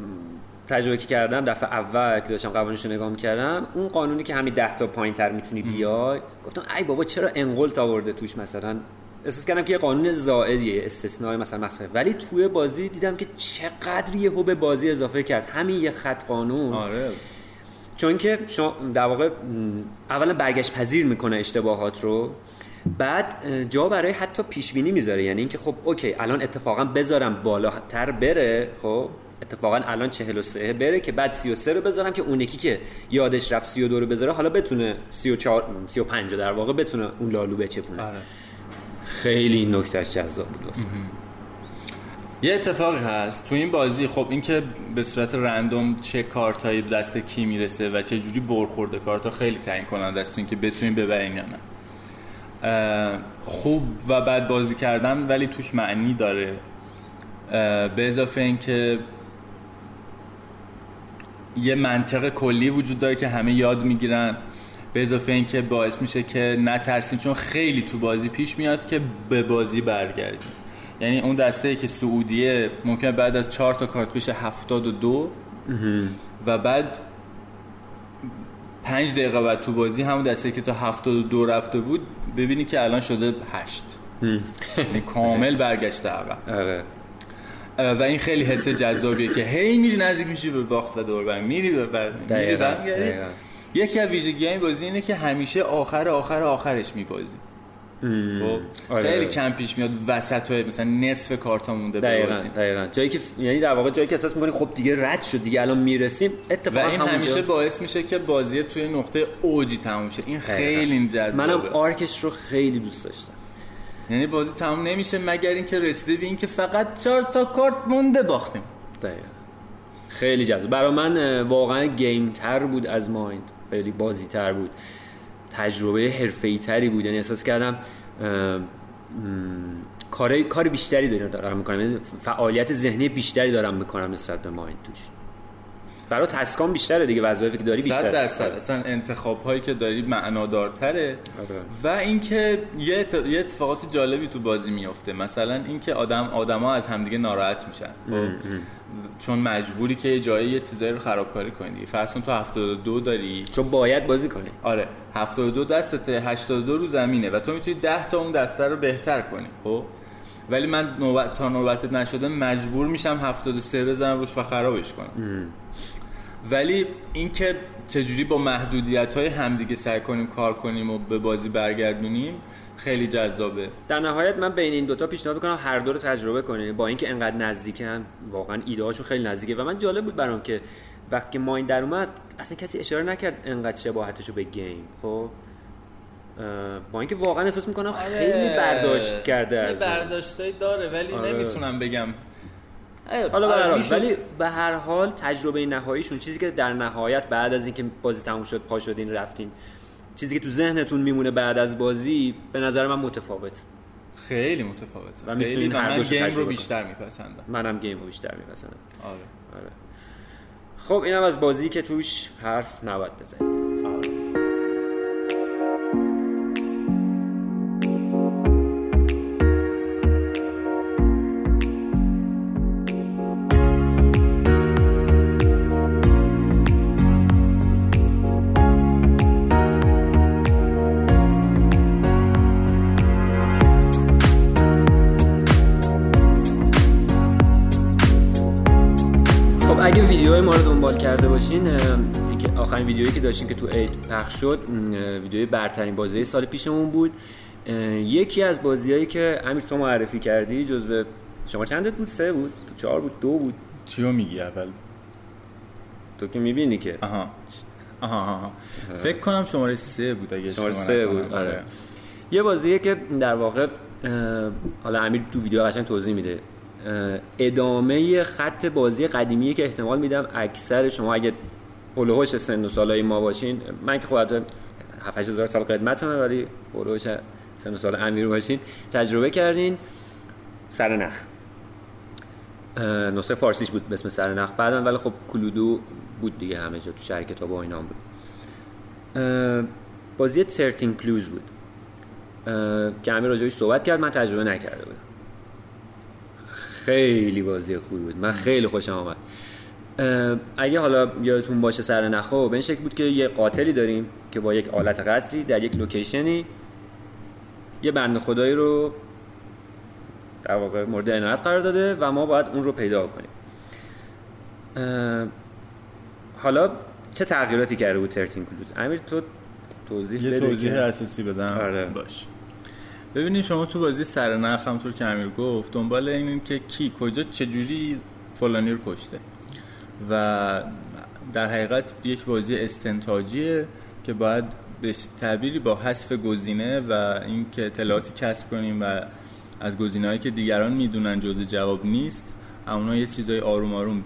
تجربه که کردم دفعه اول که داشتم قوانینش رو نگاه می‌کردم، اون قانونی که همین ده تا پایین‌تر می‌تونی بیای، گفتم ای بابا چرا انقلت آورده توش، مثلا احساس کردم که یه قانون زائدیه، استثنای مثلا مسخره. ولی توی بازی دیدم که چقدر یهو به بازی اضافه کرد همین یه خط قانون. آره. چون که در واقع اولا برگشت پذیر می‌کنه اشتباهات رو، بعد جا برای حتی پیش‌بینی می‌ذاره، یعنی اینکه خب اوکی الان اتفاقا بذارم بالاتر بره، خب اتفاقا الان چهل و سه بره که بعد سی و سه رو بذارم که اون یکی که یادش رفت سی و دو رو بذاره، حالا بتونه سی و چهار سی و پنج رو در واقع بتونه اون لالو بچپونه. آره. خیلی نکتهش جذاب بود واسه من. یه اتفاقی هست تو این بازی، خب این که به صورت رندوم چه کارتایی دست کی میرسه و چه جوری برخورد کارتا خیلی تعیین کننده است تو اینکه بتونین ببرین یا نه. خوب و بد بازی کردن ولی توش معنی داره، به اضافه اینکه یه منطق کلی وجود داره که همه یاد میگیرن، به اضافه این که باعث میشه که نترسیم، چون خیلی تو بازی پیش میاد که به بازی برگردیم. یعنی اون دسته‌ای که سعودیه ممکنه بعد از چهار تا کارت بشه هفتاد و دو و بعد پنج دقیقه بعد تو بازی همون دسته‌ای که تا هفتاد و دو رفته بود ببینی که الان شده هشت، یعنی کامل برگشته عقب. آره. و این خیلی حس جذابیه که هی میری نزدیک میشی به باخت و دور برمی میری به بعد میری برمیگردی. یکی از ویژگی‌های این بازی اینه که همیشه آخر آخر آخرش میبازی. خب آره. خیلی کم پیش میاد وسطای مثلا نصف کارتا مونده بازی. دقیقاً جایی که یعنی در واقع جایی که احساس می‌کنی خب دیگه رد شد دیگه الان میرسیم، اتفاقا همونجا. و این همون همیشه جا... باعث میشه که بازی توی نقطه اوجی تموم شه. این خیلی جذابه. منم آرکش رو خیلی دوست داشتم. یعنی بازی تموم نمیشه مگر اینکه رسیده به اینکه فقط چهار تا کارت مونده باختیم. دقیقاً. خیلی جذاب. برای من واقعا گیم تر بود از مایند. خیلی بازی تر بود. تجربه حرفه‌ای تری بود. یعنی احساس کردم کاری کار بیشتری دارم دارم میکنم، فعالیت ذهنی بیشتری دارم میکنم نسبت به مایند. توش برای تسکام بیشتره دیگه، وظایفی که داری بیشتره، صد درصد. اصلا انتخاب هایی که داری معنادارتره. و اینکه یه یه اتفاقات جالبی تو بازی میفته، مثلا اینکه آدم آدما از همدیگه ناراحت میشن، چون مجبوری که یه جایی یه چیزایی رو خرابکاری کنی دیگه. فرض کن تو هفتاد و دو داری چون باید بازی کنی، آره هفتاد و دو دستته، هشتاد و دو رو زمینه و تو میتونی ده تا اون دسته رو بهتر کنی، خب ولی من نوبت تا نوبتت نشده مجبور میشم هفتاد و سه بزنم روش و خرابش کنم. ام. ولی اینکه چجوری با محدودیت‌های همدیگه سعی کنیم کار کنیم و به بازی برگردونیم خیلی جذابه. در نهایت من بین این دوتا پیشنهاد می‌کنم هر دو رو تجربه کنیم، با اینکه انقدر نزدیکن، واقعا ایده‌هاشون خیلی نزدیکه. و من جالب بود برام که وقتی که مایند در اومد اصلا کسی اشاره نکرد انقدر شباهتشو به گیم، خب با اینکه واقعا احساس می‌کنم خیلی برداشت کرده از برداشتای داره، ولی آه. نمیتونم بگم حالا برای، ولی به هر حال تجربه نهاییشون، چیزی که در نهایت بعد از اینکه بازی تموم شد، پا شدین رفتین، چیزی که تو ذهنتون میمونه بعد از بازی، به نظر من متفاوت، خیلی متفاوته. و خیلی من, من گیم رو بیشتر میپسندم. منم گیم رو بیشتر میپسندم. آره. آره. خب اینم از بازی که توش حرف نباید بزنید. آره. کرده باشین که آخرین ویدیویی که داشتیم که تو عید پخش شد، ویدیوی برترین بازی سال پیشمون بود. یکی از بازیایی که امیر تو معرفی کردی جزو شما چندت بود؟ سه بود؟ چهار بود؟ دو بود؟ چیو میگی اول؟ تو که میبینی که آها آها آها, آها. فکر کنم شماره سه بود اگه شماره سه بود. آره. یه بازیه که در واقع حالا امیر تو ویدیو قشنگ توضیح میده، ادامه خط بازی قدیمیه که احتمال میدم اکثر شما اگه پلوهوش سن و سالای ما باشین، من که خودم هفت هشت هزار سال قدمتمه ولی پلوهوش سن و سال امیر باشین، تجربه کردین. سرنخ نسخه فارسیش بود به اسم سرنخ، بعدم ولی خب کلودو بود دیگه، همه جا تو شهر کتاب و اینام بود. بازی سیزده کلوز بود که امیر راجعش صحبت کرد، من تجربه نکرده بودم. خیلی بازی خوب بود، من خیلی خوشم آمد. اگه حالا یادتون باشه سرنخو به این شکل بود که یه قاتلی داریم که با یک آلت قتلی در یک لوکیشنی یه بنده خدایی رو در واقع مورد عنایت قرار داده و ما باید اون رو پیدا کنیم. حالا چه تغییراتی کرده بود سیزده کلوز؟ امیر تو توضیح بده. یه توضیح اساسی بدم. آره. باشه. ببینید شما تو بازی سرنخ همونطور که امیر گفت دنبال اینین که کی کجا چجوری فلانی رو کشته و در حقیقت یک بازی استنتاجیه که باید به تعبیری با حذف گزینه و اینکه اطلاعاتی کسب کنیم و از گزینه‌هایی که دیگران میدونن جزء جواب نیست، اونا یه چیزای آروم آروم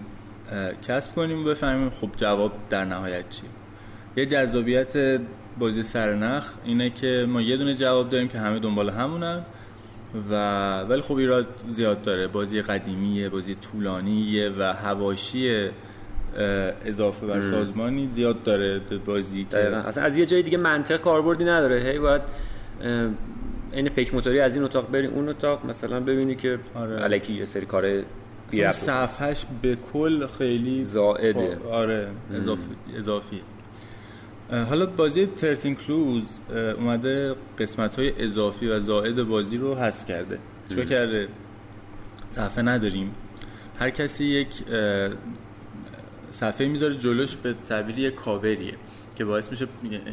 کسب کنیم و بفهمیم خب جواب در نهایت چیه. یه جذابیت بازی سرنخ اینه که ما یه دونه جواب داریم که همه دنبال همونن و ولی خب ایراد زیاد داره، بازی قدیمیه، بازی طولانیه و حواشی اضافه بر سازمانی زیاد داره بازی که اصلا از یه جای دیگه منطق کاربردی نداره، هی باید این پیک موتوری از این اتاق بریم اون اتاق مثلا ببینی که آره. الکی یه سری کاره بیرفت صفحهش به کل خیلی زائده. آره اضافی اضافیه. حالا بازی سیزده کلوز اومده قسمت‌های اضافی و زائد بازی رو حذف کرده. چرا کرده؟ صفحه نداریم، هر کسی یک صفحه میذاره جلوش، به تعبیری یک کاوریه که باعث میشه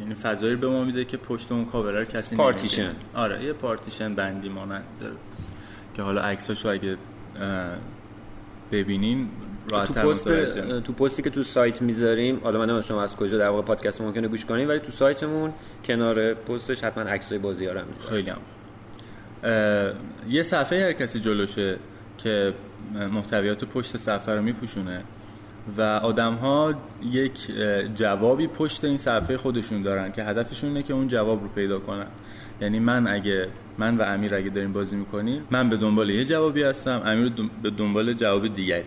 این فضایی به ما میده که پشت اون کاور رو کسی نمی‌بینه. پارتیشن. آره یه پارتیشن بندی مانند داره که حالا عکساشو اگه ببینین تو پست تو پستی که تو سایت میذاریم، حالا من نمیدونم شما از کجا در واقع پادکست ممکنه گوش کنین، ولی تو سایتمون کنار پستش حتما عکسای بازی‌ها رو میذاریم. خیلی هم خوب. یه صفحه هر کسی جلوشه که محتویات پشت صفحه رو میپوشونه و آدم‌ها یک جوابی پشت این صفحه خودشون دارن که هدفشون اینه که اون جواب رو پیدا کنن. یعنی من اگه من و امیر اگه داریم بازی می‌کنیم، من به دنبال یه جوابی هستم، امیر به دنبال جواب دیگری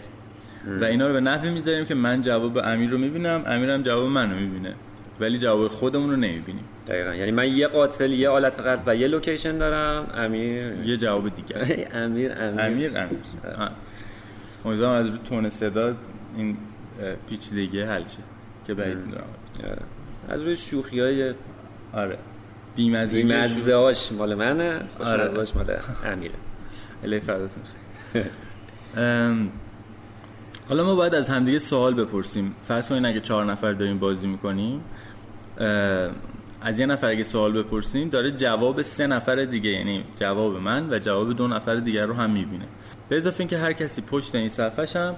و اینا رو به نحوی می‌ذاریم که من جواب امیر رو می‌بینم، امیرم جواب منو می‌بینه، ولی جواب خودمون رو نمی‌بینیم. دقیقاً. یعنی من یه قاتل، یه آلت قتل و یه لوکیشن دارم، امیر یه جواب دیگری. امیر امیر امیر امیر. امیدوارم از رو تون صدا این پیچیدگی حل شه که بعید می‌دونم. از روی شوخی‌های آره بیمزه‌اش مال منه، خوشمزه‌اش مال امیره. الی فرداتون. حالا ما باید از همدیگه سوال بپرسیم. فرض کنین اگه چهار نفر داریم بازی می‌کنیم، از یه نفر اگه سوال بپرسیم داره جواب سه نفر دیگه، یعنی جواب من و جواب دو نفر دیگر رو هم می‌بینه. به اضافه اینکه هر کسی پشت این صفحه‌ش هم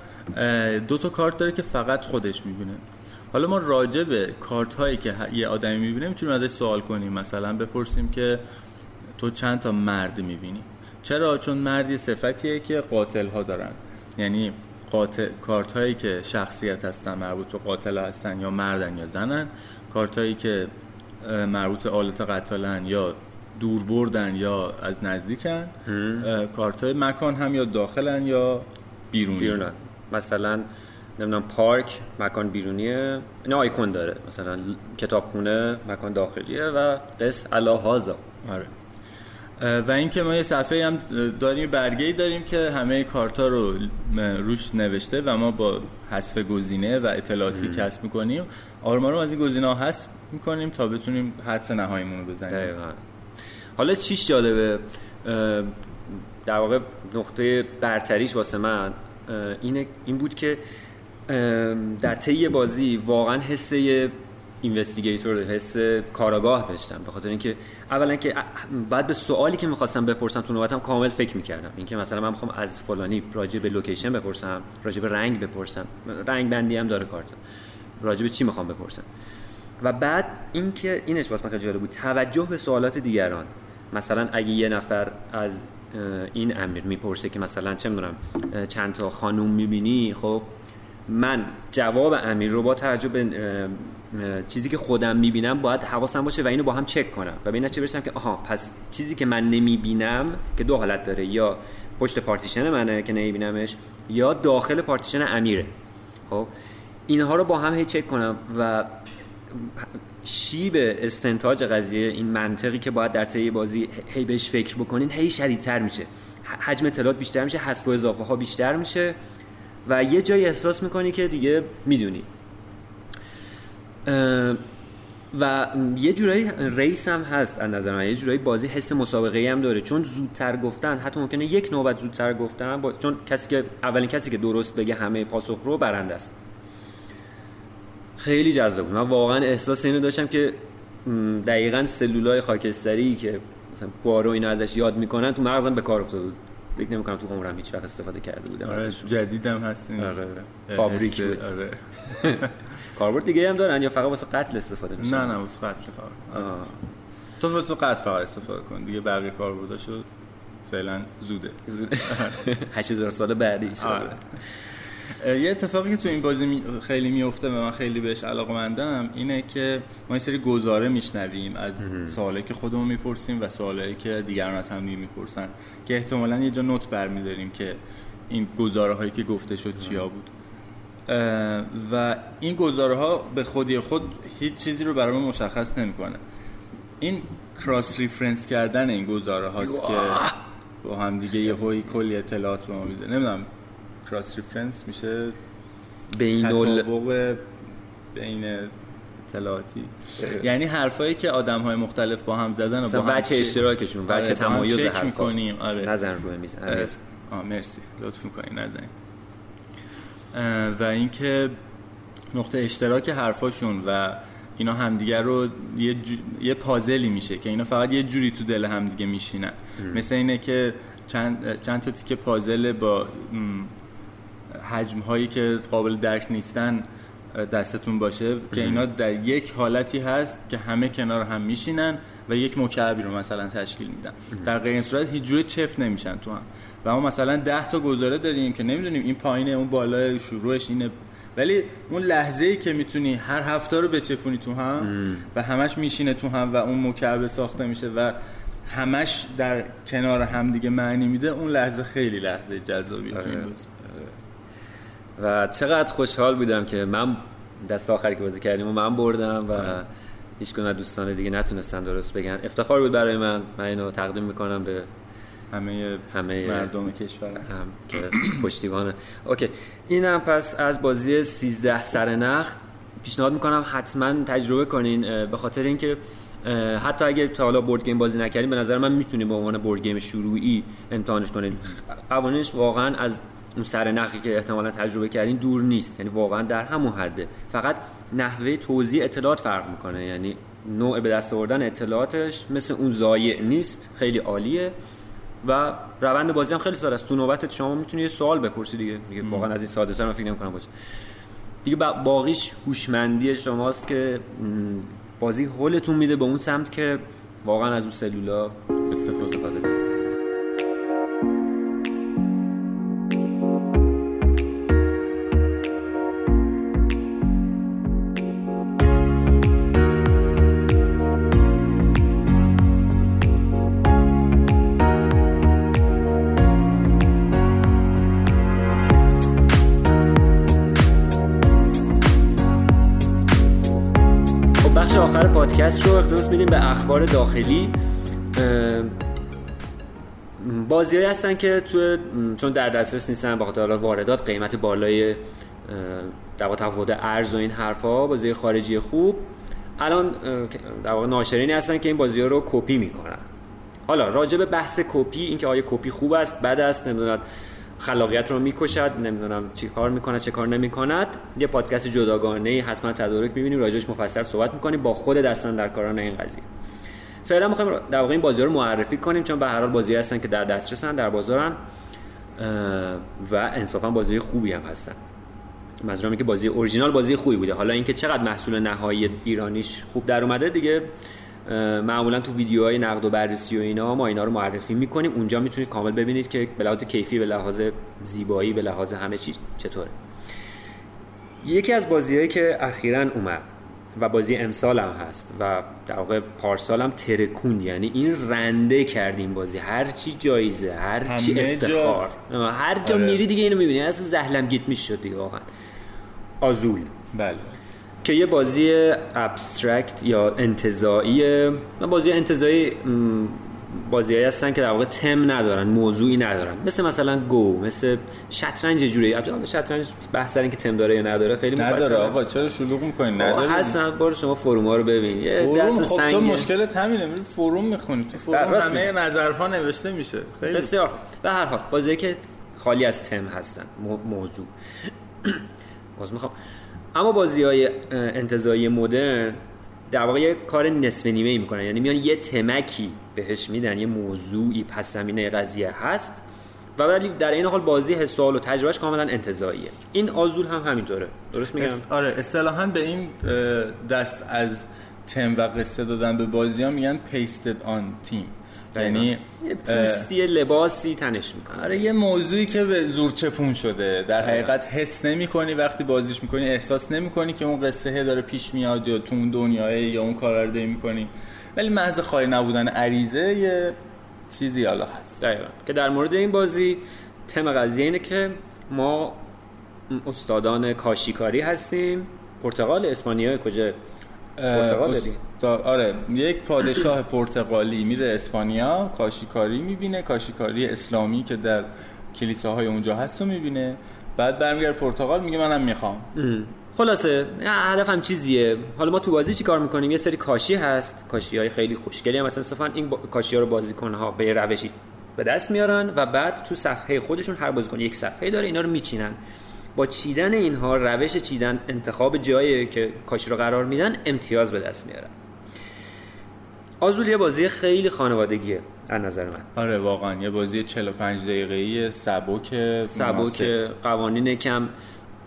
دو تا کارت داره که فقط خودش می‌بینه. حالا ما راجع به کارت‌هایی که یه آدمی می‌بینه می‌تونیم ازش سوال کنیم، مثلا بپرسیم که تو چند تا مرد می‌بینی؟ چرا؟ چون مرد یه صفتیه که قاتل‌ها دارن، یعنی قاتل... کارت‌هایی که شخصیت هستن مربوط به قاتل هستن یا مردن یا زنن، کارت‌هایی که مربوط به آلت قتالن یا دور بردن یا از نزدیکن، کارت‌های مکان هم یا داخلن یا بیرونی. بیرونن. مثلا نمیدونم پارک مکان بیرونیه، نه آیکون داره، مثلا کتابخونه مکان داخلیه و دس الهازا. آره. و اینکه ما یه صفحه هم داریم، برگه‌ای داریم که همه کارتا رو روش نوشته و ما با حذف گزینه و اطلاعاتی که کسب می‌کنیم آرمان رو از این گزینه‌ها حذف می‌کنیم تا بتونیم حدس نهاییمون رو بزنیم. دقیقاً. حالا چیش جالبه، در واقع نقطه برتریش واسه من اینه، این بود که در طی بازی واقعا حس اینوستیگیتور، حس کاراگاه داشتم، به خاطر اینکه اولا که بعد به سوالی که می‌خواستم بپرسم تو نوبتم کامل فکر می‌کردم، اینکه مثلا من می‌خوام از فلانی راجع به لوکیشن بپرسم، راجع به رنگ بپرسم، رنگ بندی هم داره کارتم، راجع به چی می‌خوام بپرسم. و بعد اینکه اینش واسه من خیلی جالب بود، توجه به سوالات دیگران. مثلا اگه یه نفر از این امیر میپرسه که مثلا چه می‌دونم چند تا خانم می‌بینی، خب من جواب امیر رو با توجه به چیزی که خودم میبینم باید حواسم باشه و اینو با هم چک کنم و ببینم چه برسم که آها پس چیزی که من نمیبینم که دو حالت داره، یا پشت پارتیشن منه که نمیبینمش یا داخل پارتیشن امیره. خب اینها رو با هم هی چک کنم و شیب استنتاج قضیه، این منطقی که باید در طی بازی هی بهش فکر بکنین، هی شدیدتر میشه، حجم اطلاعات بیشتر میشه، حذف و اضافه ها بیشتر میشه و یه جایی احساس میکنی که دیگه میدونی. و یه جورایی ریس هم هست از نظر من، یه جورایی بازی حس مسابقه‌ای هم داره، چون زودتر گفتن حتی ممکنه یک نوبت زودتر گفتن، چون کسی که اولین کسی که درست بگه همه پاسخ رو برنده است. خیلی جذاب بود. من واقعا احساس اینو داشتم که دقیقاً سلولای خاکستری که مثلا پوآرو اینا ازش یاد میکنن تو مغزم به کار افتاده بود. فکر نمی‌کنم تو عمرم هیچ وقت استفاده کرده بودم. آره جدیدم هست این. آره فابریک بود. آره. کاربرد دیگه هم دارن یا فقط واسه قتل استفاده میشه؟ نه نه واسه قتل فقط. آه. تو واسه قتل فقط استفاده کن. دیگه بقیه کاربرداشو فعلا زوده. هشت هزار سال بعدی ان شاء الله. یه اتفاقی که تو این بازی خیلی میفته و من خیلی بهش علاقه‌مندم اینه که ما یه سری گزاره میشنویم از سوالایی که خودمون میپرسیم و سوالایی که دیگران از هم میپرسن که احتمالاً یه جا نوت برمی‌داریم که این گزاره‌هایی که گفته شد چیا بود. و این گزاره‌ها به خودی خود هیچ چیزی رو برای ما مشخص نمی‌کنه. این کراس ریفرنس کردن این گزاره‌هاست که با هم دیگه یهویی کلی اطلاعات به ما میده. نمی‌دونم کراس ریفرنس میشه بینول تطابق بین اطلاعاتی، یعنی حرفایی که آدم‌های مختلف با هم زدن و با هم بچه اشتراکشون بچه تمایز حرفا نزن روی میز. آ مرسی لطف می‌کنین نزنین. و اینکه نقطه اشتراک حرفاشون و اینا همدیگه رو یه جو... یه پازلی میشه که اینا فقط یه جوری تو دل همدیگه میشینن. مثل اینه که چند چند تا تیکه پازل با حجم هایی که قابل درک نیستن دستتون باشه که اینا در یک حالتی هست که همه کنار هم میشینن و یک مکعبی رو مثلا تشکیل میدن. در غیر این صورت هیچ جور چفت نمیشن تو هم. و ما مثلا ده تا گزاره داریم که نمیدونیم این پایینه اون بالای شروعش اینه ولی اون لحظه‌ای که میتونی هر هفته رو بچپونی تو هم ام. و همش میشینه تو هم و اون مکعب ساخته میشه و همش در کنار هم دیگه معنی میده، اون لحظه خیلی لحظه جذابی تو این بازی. و چقدر خوشحال بودم که من دست آخری که بازی کردیم و من بردم و آه. هیچکدوم از دوستان دیگه نتونستن درست بگن. افتخار بود برای من. من اینو تقدیم میکنم به همه همه مردم کشور هم که پشتیبانه. اوکی، اینم پس از بازی سیزده سرنخ. پیشنهاد میکنم حتما تجربه کنین، به خاطر اینکه حتی اگه تا حالا بورد گیم بازی نکردین، به نظر من میتونین به عنوان بورد گیم شروعی امتحانش کنین. قوانینش واقعا از اون سرنخی که احتمالاً تجربه کردین دور نیست، یعنی واقعا در همون حده، فقط نحوه توزیع اطلاعات فرق میکنه، یعنی نوع به دست آوردن اطلاعاتش مثل اون ضایع نیست، خیلی عالیه. و روند بازی هم خیلی ساده است. تو نوبتت شما میتونی یه سوال بپرسی دیگه، میگه واقعا از این ساده تر من فکر نمی‌کنم باشه دیگه. باقیش هوشمندی شماست که بازی هولتون میده به اون سمت که واقعا از اون سلولا استفاده کنید. پادکست رو اختصاص میدیم به اخبار داخلی. بازی‌هایی هستن که تو چون در دسترس نیستن به خاطر واردات، قیمت بالای در واقع تفاوت ارز و این حرفا، بازی خارجی خوب. الان در واقع ناشرینی هستن که این بازی‌ها رو کپی میکنن. حالا راجع به بحث کپی، اینکه آیا کپی خوب است، بد است، نمیدونم خلاقیت رو میکشد، نمیدونم چی کار میکنه چه کار نمیکند، یه پادکست جداگانه حتما تدارک میبینیم راجعش مفصل صحبت میکنیم با خود دستن در کاران این قضیه. فعلا میخوایم در واقع این بازی رو معرفی کنیم، چون به هر حال بازی هستن که در دسترسن، در بازارن و انصافا بازی خوبی هم هستن. منظورم اینه که بازی اورجینال بازی خوبی بوده. حالا اینکه چقدر محصول نهایی ایرانیش خوب در اومده دیگه، معمولا تو ویدیوهای نقد و بررسی و اینا ما اینا رو معرفی میکنیم، اونجا میتونید کامل ببینید که به لحاظ کیفی، به لحاظ زیبایی، به لحاظ همه چیز چطوره. یکی از بازیایی که اخیراً اومد و بازی امسال هم هست و در واقع پارسال هم ترکوند، یعنی این رنده کردیم بازی، هر چی جایزه، هر چی افتخار، هر جا آره. میری دیگه اینو میبینی، اصلا زحلمگیت میشد دیگه واقعا. آزول، بله، که یه بازی ابسترکت یا انتزاعیه. بازی انتزاعی بازیایی هستن که در واقع تم ندارن، موضوعی ندارن، مثل مثلا گو، مثل شطرنج جوری. البته شطرنج بحث سر این که تم داره یا نداره خیلی مفصله. نداره آقا، چرا شلوغ می‌کنین؟ نداره. هستن بار شما فروم‌ها رو ببین، یه دست خب سنگ. خب تو مشکلت همینه، میری فروم می‌خونی، تو فروم همه نظرها نوشته میشه. خیلی بسیار. به هر حال بازیایی که خالی از تم هستن، موضوع. باز می‌خوام. اما بازی‌های انتزاعی مدرن در واقع یه کار نصف نیمه‌ای میکنن، یعنی میان یه تمکی بهش میدن، یه موضوعی پس زمینه قضیه هست و ولی در این حال بازی حسال و تجربهش کاملا انتزاعیه. این آزول هم همینطوره، درست میگم؟ است... آره، اصطلاحاً به این دست از تم و قصه دادن به بازی‌ها میگن پیستد آن تیم، یعنی پوستی لباسی تنش میکنه. آره، یه موضوعی که به زور چپون شده در حقیقت حس نمیکنی وقتی بازیش میکنی، احساس نمیکنی که اون قصه داره پیش میاد یا تو اون دنیای یا اون کارا رو داری میکنی، ولی محض خالی نبودن عریضه یه چیزی حالا هست. دقیقاً، که در مورد این بازی تم قضیه اینه که ما استادان کاشیکاری هستیم. پرتغال، اسپانیا، کجا؟ پرتغال داریم. آره، یک پادشاه پرتغالی میره اسپانیا، کاشیکاری میبینه، کاشیکاری اسلامی که در کلیساهای اونجا هست رو میبینه، بعد برمیگرده پرتغال میگه منم میخوام. خلاصه هدفم چیزیه. حالا ما تو بازی چی کار میکنیم؟ یه سری کاشی هست، کاشیهای خیلی خوشگلی هم مثلا صفن این با... کاشی‌ها رو بازیکن‌ها به روشی به دست میارن و بعد تو صفحه خودشون هر بازیکن یک صفحه داره، اینا رو میچینن. با چیدن اینها، روش چیدن، انتخاب جایی که کاشی رو قرار میدن، امتیاز به دست میارن. آزول یه بازی خیلی خانوادگیه از نظر من. آره واقعا یه بازی چهل و پنج دقیقه‌ای، سبک سبک قوانین کم،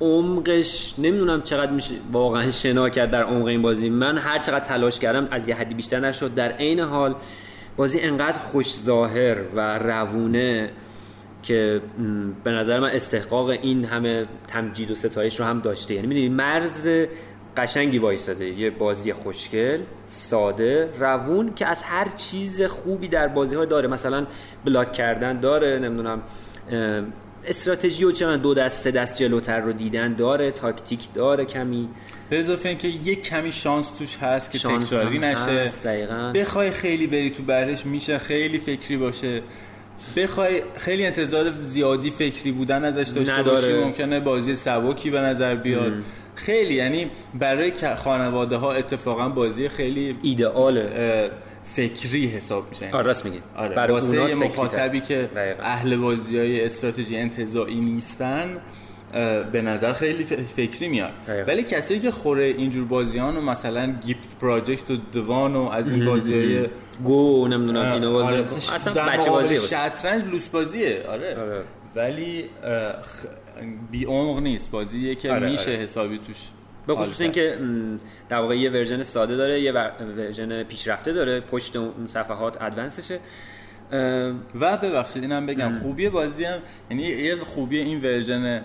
عمقش نمیدونم چقدر میشه واقعا شنا کرد در عمق این بازی. من هر چقدر تلاش کردم از یه حدی بیشتر نشد. در عین حال بازی انقدر خوش ظاهر و روونه که به نظر من استحقاق این همه تمجید و ستایش رو هم داشته. یعنی میدونی مرز قشنگی وایساده، یه بازی خوشگل، ساده، روون که از هر چیز خوبی در بازی‌ها داره، مثلا بلاک کردن داره، نمیدونم استراتژی و چنان دو دست سه دست جلوتر رو دیدن داره، تاکتیک داره کمی، به اضافه اینکه یک کمی شانس توش هست که تکراری نشه. دقیقاً بخوای خیلی بری تو برش میشه، خیلی فکری باشه، بخوای خیلی انتظار زیادی فکری بودن ازش داشته باشی ممکنه بازی سبکی به نظر بیاد. مم. خیلی یعنی برای خانواده ها اتفاقا بازی خیلی ایدئاله، فکری حساب میشه. آره راست میگی. آره. برای مخاطبی که اهل بازی‌های استراتژی انتزاعی نیستن به نظر خیلی فکری میاد. دقیقا. ولی کسایی که خوره اینجور بازیان و مثلا گیفت پراجکت و دوان و از این بازی‌های گو نمیدونم اینا بازی آره. اصلا بچه بازیه، شطرنج لوس بازیه. آره. آره. ولی خ... بی عمق نیست، بازیه که آره. میشه آره. حسابی توش، به خصوص اینکه در واقع یه ورژن ساده داره، یه ورژن پیشرفته داره، پشت اون صفحات ادوانسشه. و ببخشید اینم بگم ام. خوبی بازی هم، یعنی یه خوبی این ورژن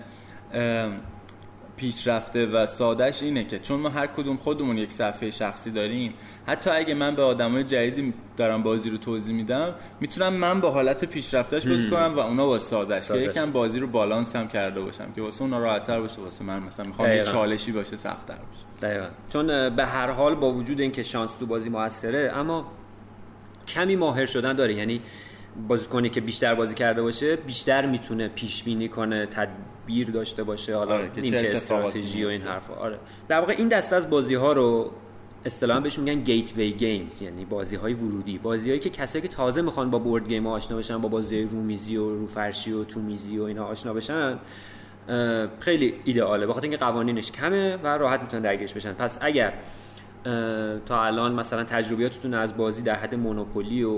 پیشرفته و سادهش اینه که چون ما هر کدوم خودمون یک صفحه شخصی داریم، حتی اگه من به آدمای جدیدی دارم بازی رو توضیح میدم میتونم من با حالت پیشرفتهش بازی کنم و اونا با سادهش، که یکم بازی رو بالانس هم کرده باشم که واسه اونا راحت‌تر باشه، واسه من مثلا می‌خوام یه چالشی باشه سخت‌تر باشه. دقیقاً. چون به هر حال با وجود اینکه شانس تو بازی موثره، اما کمی ماهر شدن داره، یعنی بازیکنی که بیشتر بازی کرده باشه بیشتر میتونه پیش بینی کنه، تدبیر داشته باشه، حالا آره، این چه استراتژی و این حرفا. آره در واقع این دسته از بازی ها رو اصطلاحا بهش میگن گیتوی گیمز، یعنی بازی های ورودی، بازیایی که کسایی که تازه میخوان با بورد گیم ها آشنا بشن، با بازی رومیزی و روفرشی و تومیزی و اینا آشنا بشن، خیلی ایدئاله، بخاطر اینکه قوانینش کمه و راحت میتونن درگیرش بشن. پس اگر تا الان مثلا تجربیاتتون از بازی در حد مونوپولی و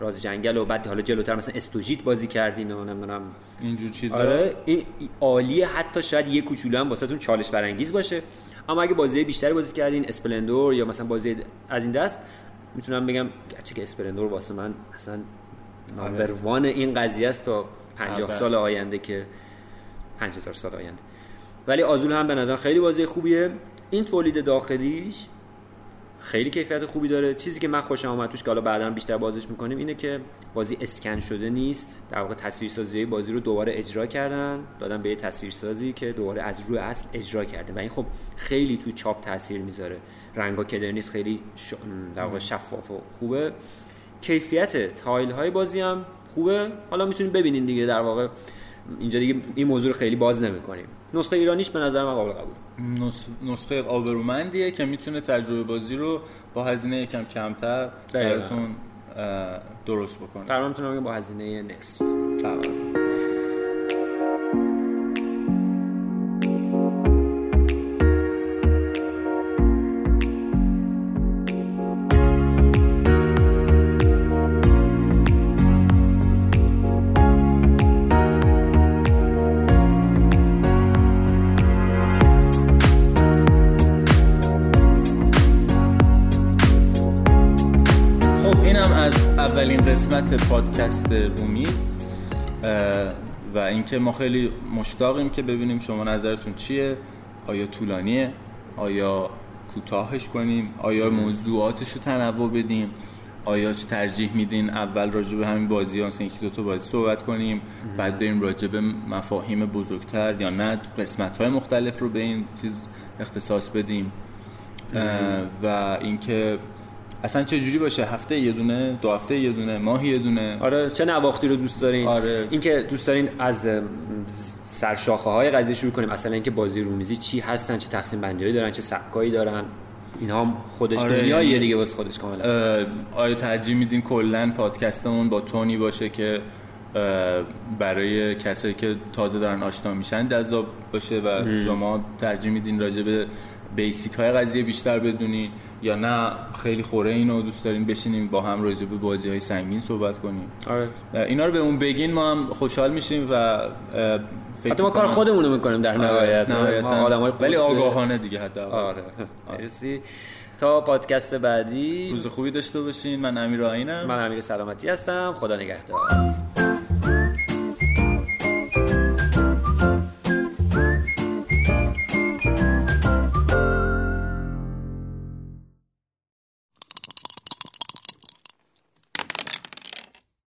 راز جنگل و بعد حالا جلوتر مثلا استوجیت بازی کردین و نمیدونم اینجور چیزا، آره این عالیه، حتی شاید یه کوچولو هم واسهتون چالش برانگیز باشه. اما اگه بازی بیشتری بازی کردین، اسپلندور یا مثلا بازی از این دست، میتونم بگم گرچه که اسپلندور واسه من اصلا نمبر وان این قضیه است تا پنجاه سال آینده، که پنج هزار سال آینده. ولی آزول هم به نظر خیلی بازی خوبیه، این تولید داخلیش خیلی کیفیت خوبی داره. چیزی که من خوشم اومد توش که حالا بعداً بیشتر بازش میکنیم اینه که بازی اسکن شده نیست، در واقع تصویرسازی بازی رو دوباره اجرا کردن، دادن به یه تصویرسازی که دوباره از روی اصل اجرا کرده و این خب خیلی تو چاپ تاثیر میذاره. رنگا کدر نیست، خیلی ش... در واقع شفاف و خوبه. کیفیت تایل های بازی هم خوبه، حالا میتونید ببینید دیگه، در واقع اینجا دیگه این موضوع رو خیلی باز نمی‌کنیم. نسخه ایرانیش به نظر من قابل قبول، نس... نسخه آبرومندیه که میتونه تجربه بازی رو با هزینه یکم کمتر براتون درست بکنه. تقریبا میتونم بگم با هزینه نصف. قسمت پادکست رومیز و اینکه ما خیلی مشتاقیم که ببینیم شما نظرتون چیه، آیا طولانیه، آیا کوتاهش کنیم، آیا موضوعاتش رو تنوع بدیم، آیا چه ترجیح میدین اول راجع به همین بازی آنسین که دوتا بازی صحبت کنیم بعد بریم راجع به مفاهیم بزرگتر، یا نه قسمت‌های مختلف رو به این چیز اختصاص بدیم، و اینکه اصلا چه جوری باشه، هفته یه دونه، دو هفته یه دونه، ماه یه دونه. آره چه نواختی رو دوست دارین؟ آره. اینکه دوست دارین از سرشاخه های قضیه شروع کنیم، مثلا اینکه بازی رومیزی چی هستن، چه تقسیم بندیایی دارن، چه سبکایی دارن، اینها خودش دنیاییه. آره. دیگه واسه خودش کاملا. آیا ترجیح میدین کلا پادکستمون با تونی باشه که برای کسایی که تازه دارن آشنا میشن جذاب باشه و هم. شما ترجیح میدین راجع به بیسیک های قضیه بیشتر بدونین، یا نه خیلی خوره اینو دوست دارین بشینیم با هم راجع به بازی های سنگین صحبت کنیم. آره. اینا رو به اون بگین، ما هم خوشحال میشیم و حتی ما کار خودمون رو میکنیم در نهایت. آره. ما ولی آگاهانه دیگه حتی. آره. مرسی. تا پادکست بعدی روز خوبی داشته باشین. من امیر آینام. من امیر سلامتی هستم. خدا نگهدار.